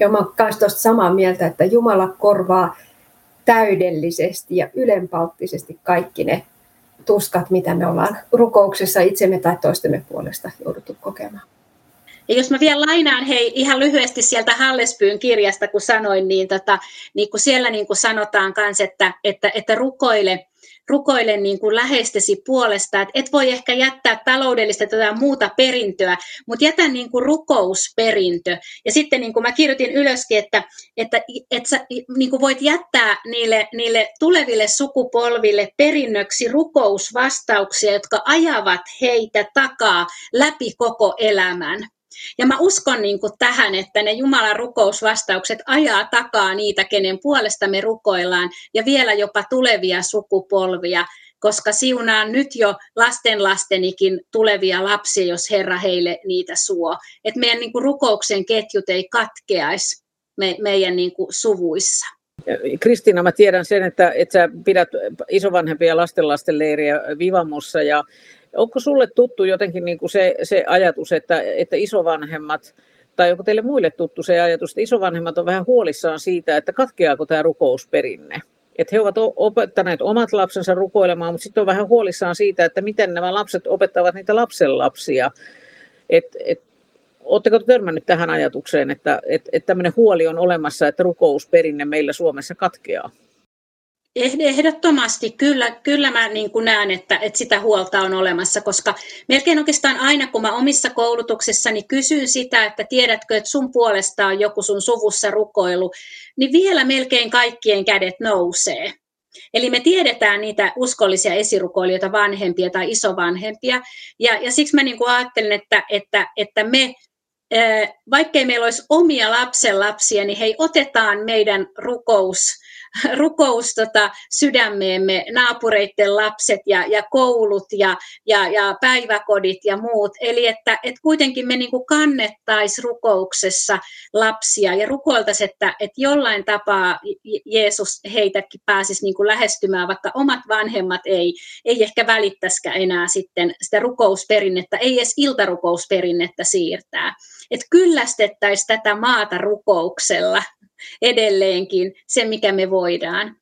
Joo, mä oon myös tuosta samaa mieltä, että Jumala korvaa täydellisesti ja ylenpalttisesti kaikki ne tuskat, mitä me ollaan rukouksessa itsemme tai toistemme puolesta jouduttu kokemaan. Ja jos mä vielä lainaan hei, ihan lyhyesti sieltä Hallespyn kirjasta, kun sanoin, niin, tota, niin kun siellä niin kun sanotaan myös, että, että, että rukoile, rukoile niin kuin läheistesi puolesta, että et voi ehkä jättää taloudellista tai muuta perintöä, mutta jätä niin kuin rukousperintö. Ja sitten niin kuin mä kirjoitin ylöskin, että, että, että sä niin kuin voit jättää niille, niille tuleville sukupolville perinnöksi rukousvastauksia, jotka ajavat heitä takaa läpi koko elämän. Ja mä uskon niin kuin tähän, että ne Jumalan rukousvastaukset ajaa takaa niitä, kenen puolesta me rukoillaan, ja vielä jopa tulevia sukupolvia, koska siunaan nyt jo lasten lastenikin tulevia lapsia, jos Herra heille niitä suo. Että meidän niin kuin rukouksen ketjut ei katkeaisi me, meidän niin kuin suvuissa. Kristiina, mä tiedän sen, että, että sä pidät isovanhempia lastenlasten leiriä Vivamossa ja Onko sulle tuttu jotenkin niin kuin se, se ajatus, että, että isovanhemmat, tai onko teille muille tuttu se ajatus, että isovanhemmat on vähän huolissaan siitä, että katkeaako tämä rukousperinne? Että he ovat opettaneet omat lapsensa rukoilemaan, mutta sitten on vähän huolissaan siitä, että miten nämä lapset opettavat niitä lapsenlapsia. Että et, Oletteko törmännyt tähän ajatukseen, että, että, että tämmöinen huoli on olemassa, että rukousperinne meillä Suomessa katkeaa? Ehdottomasti. Kyllä, kyllä mä niin kuin näen, että, että sitä huolta on olemassa, koska melkein oikeastaan aina, kun mä omissa koulutuksessani kysyn sitä, että tiedätkö, että sun puolesta on joku sun suvussa rukoilu, niin vielä melkein kaikkien kädet nousee. Eli me tiedetään niitä uskollisia esirukoilijoita, vanhempia tai isovanhempia, ja, ja siksi mä niin kuin ajattelin, että, että, että me... Vaikkei meillä olisi omia lapsenlapsia, niin hei, otetaan meidän rukous, rukous tota, sydämeemme naapureiden lapset ja, ja koulut ja, ja, ja päiväkodit ja muut. Eli että et kuitenkin me niinku kannettaisiin rukouksessa lapsia ja rukoiltaisiin, että et jollain tapaa Jeesus heitäkin pääsisi niinku lähestymään, vaikka omat vanhemmat ei, ei ehkä välittäisikään enää sitten sitä rukousperinnettä, ei edes iltarukousperinnettä siirtää. Että kyllästettäisiin tätä maata rukouksella edelleenkin, se mikä me voidaan.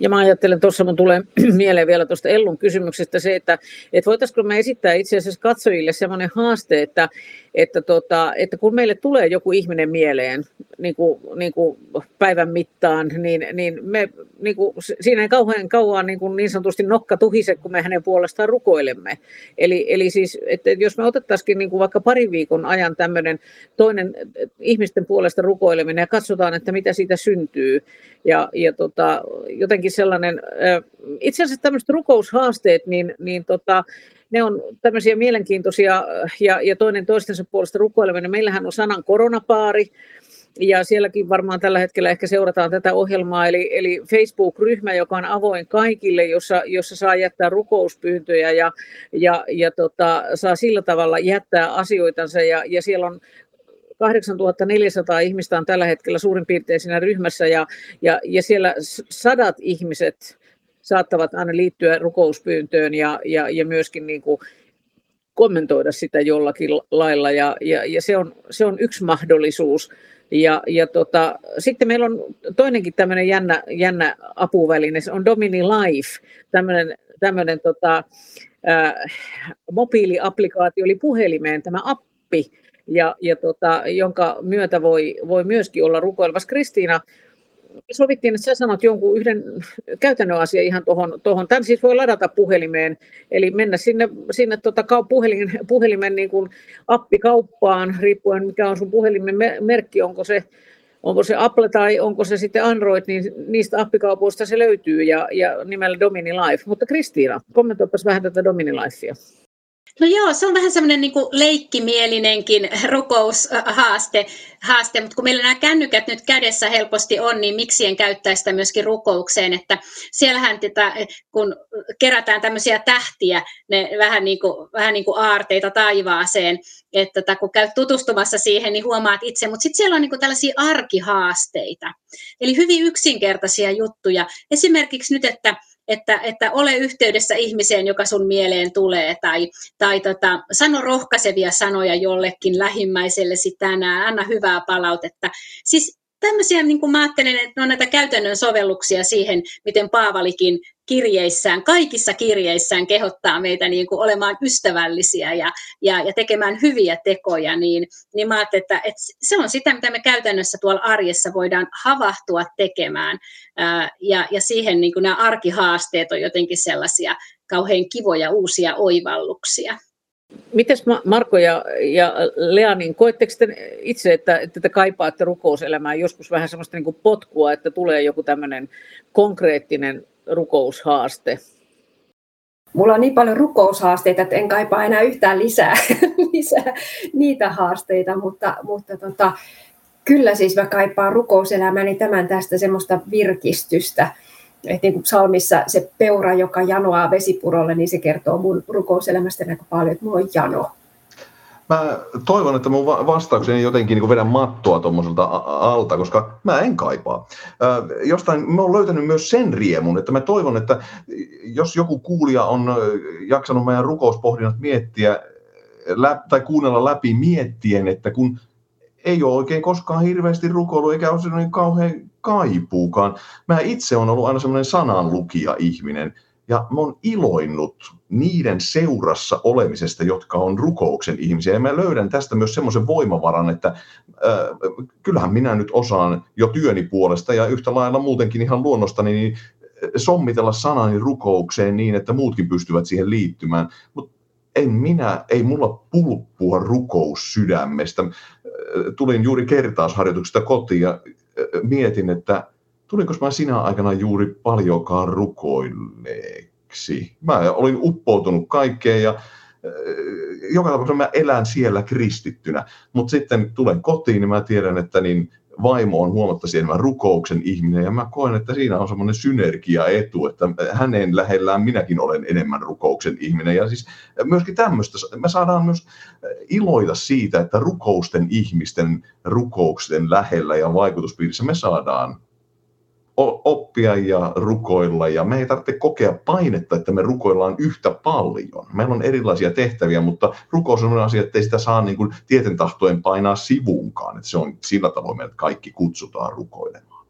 Ja mä ajattelen, tuossa mun tulee mieleen vielä tuosta Ellun kysymyksestä se, että, että voitaisiko me esittää itse asiassa katsojille semmoinen haaste, että, että, tota, että kun meille tulee joku ihminen mieleen niin kuin, niin kuin päivän mittaan, niin, niin, me, niin kuin, siinä ei kauhean kauan niin, niin sanotusti nokka tuhise, kun me hänen puolestaan rukoilemme. Eli, eli siis, että jos me otettaisikin niin kuin vaikka parin viikon ajan tämmöinen toinen ihmisten puolesta rukoileminen ja katsotaan, että mitä siitä syntyy ja, ja tota, jotenkin sellainen, itse asiassa tämmöiset rukoushaasteet, niin, niin tota, ne on tämmöisiä mielenkiintoisia ja, ja toinen toistensa puolesta rukoileminen. Meillähän on sanan koronapaari ja sielläkin varmaan tällä hetkellä ehkä seurataan tätä ohjelmaa, eli, eli Facebook-ryhmä, joka on avoin kaikille, jossa, jossa saa jättää rukouspyyntöjä ja, ja, ja tota, saa sillä tavalla jättää asioitansa ja, ja siellä on kahdeksantuhatta neljäsataa ihmistä on tällä hetkellä suurin piirtein siinä ryhmässä ja, ja, ja siellä sadat ihmiset saattavat aina liittyä rukouspyyntöön ja, ja, ja myöskin niin kuin kommentoida sitä jollakin lailla ja, ja, ja se on, se on yksi mahdollisuus. Ja, ja tota, sitten meillä on toinenkin tämmöinen jännä, jännä apuväline, se on Domini Life, tämmöinen, tämmöinen tota, äh, mobiiliaplikaatio eli puhelimeen tämä appi. Ja, ja tota, jonka myötä voi, voi myöskin olla rukoilevassa. Kristiina, sovittiin, että sä sanot jonkun yhden käytännön asian ihan tuohon. Tohon. Tämän siis voi ladata puhelimeen, eli mennä sinne, sinne tota, puhelin, puhelimen niin kuin appikauppaan, riippuen mikä on sun puhelimen merkki, onko se, onko se Apple tai onko se sitten Android, niin niistä appikaupoista se löytyy ja, ja nimellä Domini Life. Mutta Kristiina, kommentoipas vähän tätä Domini Lifea. No joo, se on vähän semmoinen niin kuin leikkimielinenkin rukoushaaste, haaste, mutta kun meillä nämä kännykät nyt kädessä helposti on, niin miksi en käyttäisi sitä myöskin rukoukseen, että siellähän tätä, kun kerätään tämmöisiä tähtiä, ne vähän niin kuin, vähän niin kuin aarteita taivaaseen, että kun käyt tutustumassa siihen, niin huomaat itse, mutta sitten siellä on niin kuin tällaisia arkihaasteita, eli hyvin yksinkertaisia juttuja, esimerkiksi nyt, että Että, että ole yhteydessä ihmiseen, joka sun mieleen tulee, tai, tai tota, sano rohkaisevia sanoja jollekin lähimmäisellesi tänään, anna hyvää palautetta. Siis tämmöisiä, niin kuin mä ajattelen, että ne on näitä käytännön sovelluksia siihen, miten Paavalikin kirjeissään, kaikissa kirjeissään kehottaa meitä niin kuin olemaan ystävällisiä ja, ja, ja tekemään hyviä tekoja, niin, niin mä ajattelen, että, että se on sitä, mitä me käytännössä tuolla arjessa voidaan havahtua tekemään, ää, ja, ja siihen niin kuin nämä arkihaasteet on jotenkin sellaisia kauhean kivoja uusia oivalluksia. Mites Marko ja, ja Lea, niin koetteko itse, että, että te kaipaatte rukouselämää joskus vähän sellaista niin kuin potkua, että tulee joku tämmöinen konkreettinen rukoushaaste? Mulla on niin paljon rukoushaasteita, että en kaipaa enää yhtään lisää, lisää niitä haasteita, mutta, mutta tota, kyllä siis mä kaipaan rukouselämääni tämän tästä semmoista virkistystä. Et niin kuin psalmissa se peura, joka janoaa vesipurolle, niin se kertoo mun rukouselämästä aika paljon, että mulla on jano. mä toivon, että mun vastaukseni jotenkin niin kuin vedän mattoa tuommoiselta alta, koska mä en kaipaa. Jostain mä oon löytänyt myös sen riemun, että mä toivon, että jos joku kuulija on jaksanut meidän rukouspohdinnat miettiä lä- tai kuunnella läpi miettien, että kun ei ole oikein koskaan hirveästi rukoillut eikä ole sellainen kauhean kaipuukaan. Mä itse olen ollut aina sellainen sananlukija-ihminen. Ja mä oon iloinnut niiden seurassa olemisesta, jotka on rukouksen ihmisiä. Ja mä löydän tästä myös semmoisen voimavaran, että äh, kyllähän minä nyt osaan jo työni puolesta ja yhtä lailla muutenkin ihan luonnostani niin sommitella sanani rukoukseen niin, että muutkin pystyvät siihen liittymään. Mut en minä, ei mulla pulppua rukous sydämestä. Tulin juuri kertausharjoituksesta kotiin ja mietin, että tulinko mä sinä aikana juuri paljonkaan rukoilleeksi? Mä olin uppoutunut kaikkeen ja joka tapauksessa mä elän siellä kristittynä. Mutta sitten tulen kotiin ja mä tiedän, että niin vaimo on huomattavasti enemmän rukouksen ihminen. Ja mä koen, että siinä on semmoinen synergiaetu, että hänen lähellään minäkin olen enemmän rukouksen ihminen. Ja siis myöskin tämmöistä, me saadaan myös iloita siitä, että rukousten ihmisten rukouksen lähellä ja vaikutuspiirissä me saadaan oppia ja rukoilla, ja me ei tarvitse kokea painetta, että me rukoillaan yhtä paljon. Meillä on erilaisia tehtäviä, mutta rukous on asia, että ei sitä saa niin kuin tieten tahtoen painaa sivuunkaan. Että se on sillä tavoin, että kaikki kutsutaan rukoilemaan.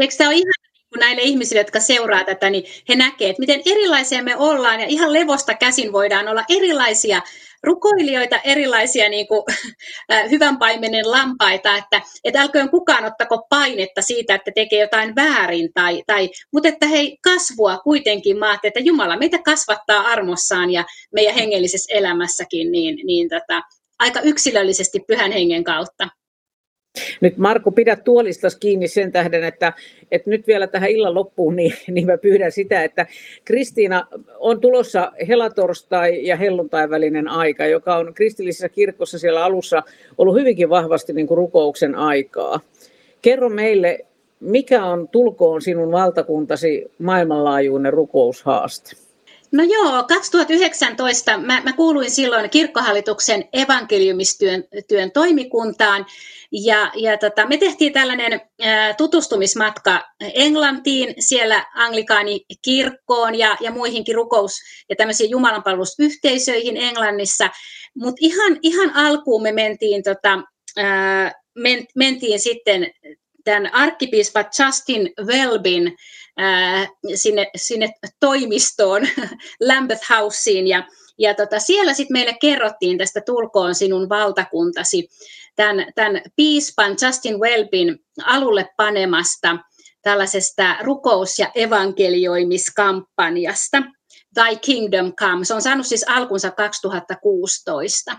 Eikö tämä ole ihan kun näille ihmisille, jotka seuraa tätä, niin he näkevät, että miten erilaisia me ollaan, ja ihan levosta käsin voidaan olla erilaisia rukoilijoita, erilaisia niin kuin, hyvän paimenen lampaita, että et älköön kukaan ottako painetta siitä, että tekee jotain väärin, tai, tai, mutta että hei, kasvua kuitenkin, mä ajattelin, että Jumala meitä kasvattaa armossaan ja meidän hengellisessä elämässäkin niin, niin tota, aika yksilöllisesti Pyhän Hengen kautta. Nyt Marko, pidä tuolistasi kiinni sen tähden, että, että nyt vielä tähän illan loppuun, niin, niin mä pyydän sitä, että Kristiina on tulossa helatorstai ja helluntain välinen aika, joka on kristillisessä kirkossa siellä alussa ollut hyvinkin vahvasti niin kuin rukouksen aikaa. Kerro meille, mikä on tulkoon sinun valtakuntasi maailmanlaajuinen rukoushaaste? No joo, kaksituhattayhdeksäntoista mä, mä kuuluin silloin kirkkohallituksen evankeliumistyön työn toimikuntaan ja, ja tota, me tehtiin tällainen ä, tutustumismatka Englantiin, siellä anglikaanikirkkoon ja, ja muihinkin rukous- ja tämmöisiin jumalanpalvelusyhteisöihin Englannissa, mutta ihan, ihan alkuun me mentiin, tota, ä, men, mentiin sitten tämän arkkipiispa Justin Welbyn Ää, sinne, sinne toimistoon, Lambeth Houseen, ja, ja tota, siellä sitten meille kerrottiin tästä tulkoon sinun valtakuntasi, tämän, tämän piispan Justin Welbyn alulle panemasta tällaisesta rukous- ja evankelioimiskampanjasta, Thy Kingdom Come. Se on saanut siis alkunsa kaksituhattakuusitoista.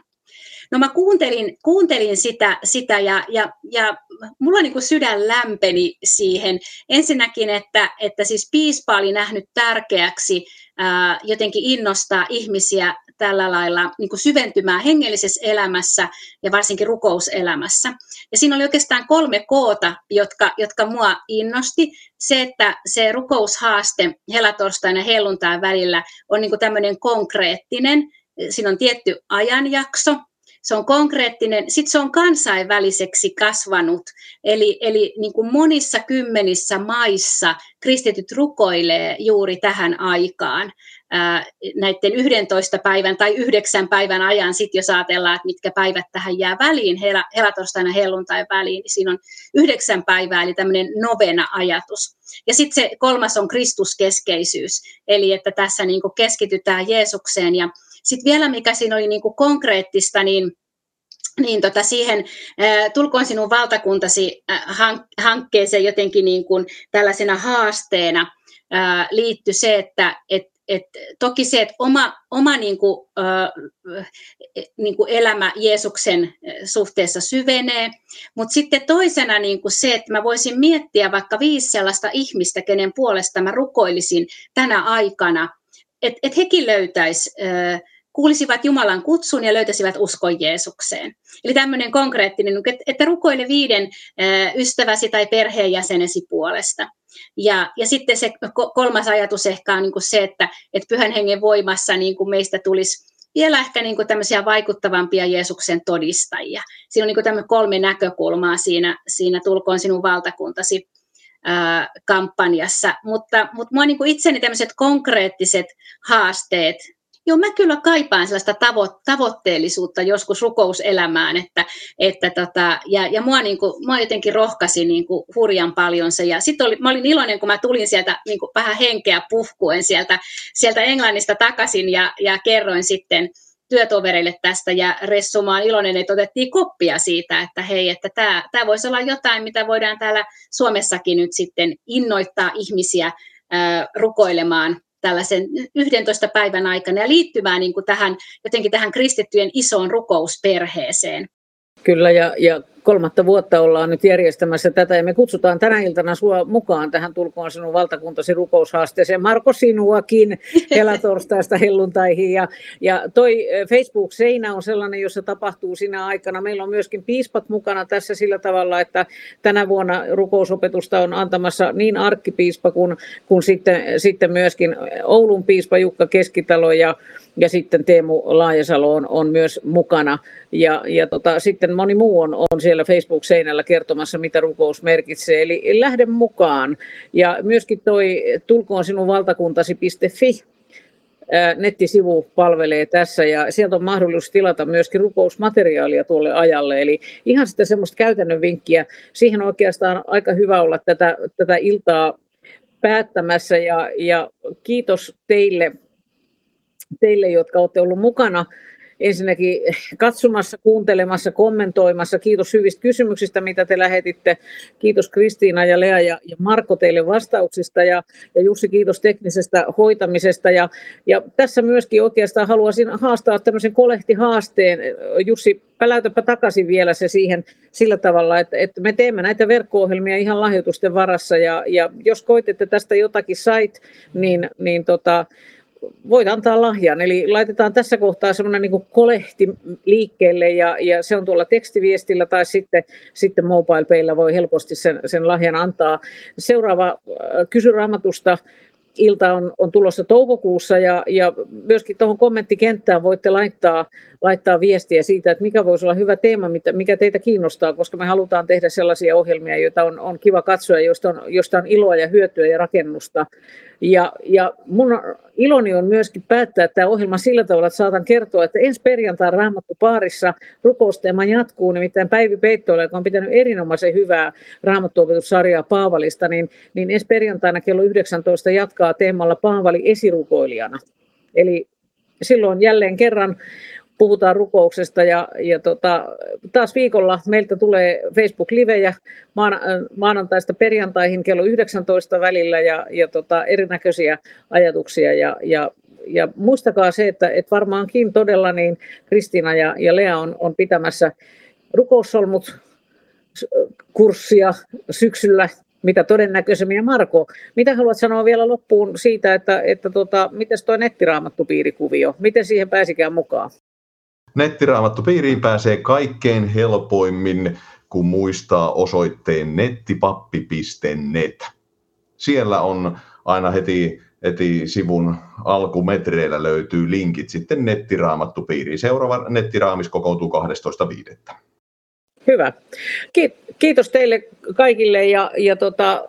No mä kuuntelin, kuuntelin sitä, sitä ja, ja, ja mulla niin kuin sydän lämpeni siihen. Ensinnäkin, että, että siis piispa oli nähnyt tärkeäksi ää, jotenkin innostaa ihmisiä tällä lailla niin kuin syventymään hengellisessä elämässä ja varsinkin rukouselämässä. Ja siinä oli oikeastaan kolme koota, jotka, jotka mua innosti. Se, että se rukoushaaste helatorstaina ja helluntain välillä on niin kuin tämmöinen konkreettinen. Siinä on tietty ajanjakso. Se on konkreettinen, sitten se on kansainväliseksi kasvanut, eli, eli niin kuin monissa kymmenissä maissa kristityt rukoilee juuri tähän aikaan ää, näiden yhdentoista päivän tai yhdeksän päivän ajan, sit jos ajatellaan, että mitkä päivät tähän jää väliin, hel, helatorstaina helluntain väliin, niin siinä on yhdeksän päivää, eli tämmöinen novena-ajatus. Ja sitten se kolmas on kristuskeskeisyys, eli että tässä niin kuin keskitytään Jeesukseen ja sitten vielä mikä siinä oli niin kuin konkreettista, niin, niin tota siihen ää, tulkoon sinun valtakuntasi ää, hankkeeseen jotenkin niin kuin tällaisena haasteena ää, liittyi se, että et, et, toki se, että oma, oma niin kuin, ää, niin kuin elämä Jeesuksen suhteessa syvenee, mutta sitten toisena niin kuin se, että mä voisin miettiä vaikka viisi sellaista ihmistä, kenen puolesta mä rukoilisin tänä aikana, että et hekin löytäisi ää, kuulisivat Jumalan kutsun ja löytäisivät uskon Jeesukseen. Eli tämmöinen konkreettinen, että rukoile viiden ystäväsi tai perheenjäsenesi puolesta. Ja, ja sitten se kolmas ajatus ehkä on niin kuin se, että, että Pyhän Hengen voimassa niin kuin meistä tulisi vielä ehkä niin kuin tämmöisiä vaikuttavampia Jeesuksen todistajia. Siinä on niin kuin tämmöinen kolme näkökulmaa siinä, siinä tulkoon sinun valtakuntasi ää, kampanjassa. Mutta, mutta minua niin kuin itseni tämmöiset konkreettiset haasteet. Joo, mä kyllä kaipaan sellaista tavo- tavoitteellisuutta joskus rukouselämään, että, että tota, ja, ja mua, niin kuin, mua jotenkin rohkasi niin kuin hurjan paljon se, ja sitten oli, mä olin iloinen, kun mä tulin sieltä niin kuin vähän henkeä puhkuen sieltä, sieltä Englannista takaisin, ja, ja kerroin sitten työtovereille tästä, ja Ressu, mä oon iloinen, että otettiin koppia siitä, että hei, että tämä voisi olla jotain, mitä voidaan täällä Suomessakin nyt sitten innoittaa ihmisiä äh, rukoilemaan tällaisen yhdentoista päivän aikana ja liittymään niin kuin tähän, jotenkin tähän kristittyjen isoon rukousperheeseen. Kyllä, ja, ja kolmatta vuotta ollaan nyt järjestämässä tätä, ja me kutsutaan tänä iltana sinua mukaan tähän tulkoon sinun valtakuntasi rukoushaasteeseen. Marko, sinuakin helatorstaista helluntaihin, ja, ja toi Facebook-seinä on sellainen, jossa tapahtuu sinä aikana. Meillä on myöskin piispat mukana tässä sillä tavalla, että tänä vuonna rukousopetusta on antamassa niin arkkipiispa kuin, kuin sitten, sitten myöskin Oulun piispa Jukka Keskitalo, ja, ja sitten Teemu Laajasalo on, on myös mukana, ja, ja tota, sitten moni muu on, on siellä Facebook-seinällä kertomassa, mitä rukous merkitsee. Eli lähde mukaan. Ja myöskin toi tulkoon sinun valtakuntasi.fi nettisivu palvelee tässä, ja sieltä on mahdollisuus tilata myöskin rukousmateriaalia tuolle ajalle. Eli ihan sitä semmoista käytännön vinkkiä. Siihen oikeastaan aika hyvä olla tätä, tätä iltaa päättämässä. Ja, ja kiitos teille, teille, jotka olette olleet mukana. Ensinnäkin katsomassa, kuuntelemassa, kommentoimassa. Kiitos hyvistä kysymyksistä, mitä te lähetitte. Kiitos Kristiina ja Lea ja Marko teille vastauksista. Ja, ja Jussi, kiitos teknisestä hoitamisesta. Ja, ja tässä myöskin oikeastaan haluaisin haastaa tämmöisen kolehtihaasteen. Jussi, päläytäpä takaisin vielä se siihen sillä tavalla, että, että me teemme näitä verkko-ohjelmia ihan lahjoitusten varassa. Ja, ja jos koit, että tästä jotakin sait, niin, niin tota... voit antaa lahjan, eli laitetaan tässä kohtaa semmoinen niin kuin kolehti liikkeelle, ja, ja se on tuolla tekstiviestillä tai sitten, sitten MobilePaylla voi helposti sen, sen lahjan antaa. Seuraava Kysy Raamatusta ilta on, on tulossa toukokuussa, ja, ja myöskin tuohon kommenttikenttään voitte laittaa, laittaa viestiä siitä, että mikä voisi olla hyvä teema, mikä teitä kiinnostaa, koska me halutaan tehdä sellaisia ohjelmia, joita on, on kiva katsoa, joista on, joista on iloa ja hyötyä ja rakennusta. Ja, ja mun iloni on myöskin päättää tämä ohjelma sillä tavalla, että saatan kertoa, että ensi perjantain Raamattupaarissa rukousteema jatkuu, nimittäin Päivi Peittola, joka on pitänyt erinomaisen hyvää Raamattuopetussarjaa Paavalista, niin, niin ensi perjantaina kello yhdeksäntoista jatkaa teemalla Paavali esirukoilijana. Eli silloin jälleen kerran puhutaan rukouksesta, ja, ja tota, taas viikolla meiltä tulee Facebook-livejä maan, maanantaista perjantaihin kello yhdeksäntoista välillä, ja, ja tota, erinäköisiä ajatuksia. Ja, ja, ja muistakaa se, että et varmaankin todella niin Kristiina ja, ja Lea on, on pitämässä rukoussolmut-kurssia syksyllä, mitä todennäköisemmin. Ja Marko, mitä haluat sanoa vielä loppuun siitä, että, että tota, miten tuo nettiraamattupiirikuvio, miten siihen pääsikään mukaan? Nettiraamattupiiriin pääsee kaikkein helpoimmin, kun muistaa osoitteen nettipappi piste net. Siellä on aina heti, heti sivun alkumetreillä löytyy linkit sitten nettiraamattupiiriin. Seuraava nettiraamis kokoutuu kahdestoista viidettä. Hyvä. Kiitos teille kaikille, ja, ja tota,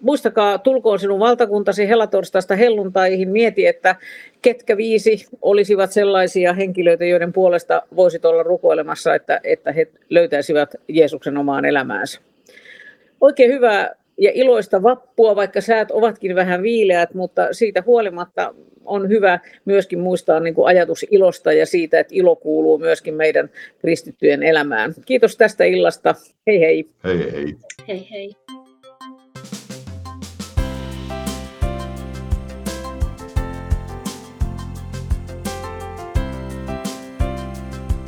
muistakaa, tulkoon sinun valtakuntasi helatorstaista helluntaihin. Mieti, että ketkä viisi olisivat sellaisia henkilöitä, joiden puolesta voisit olla rukoilemassa, että, että he löytäisivät Jeesuksen omaan elämäänsä. Oikein hyvää ja iloista vappua, vaikka säät ovatkin vähän viileät, mutta siitä huolimatta on hyvä myöskin muistaa niin kuin ajatus ilosta ja siitä, että ilo kuuluu myöskin meidän kristittyjen elämään. Kiitos tästä illasta. Hei hei. Hei hei. Hei hei.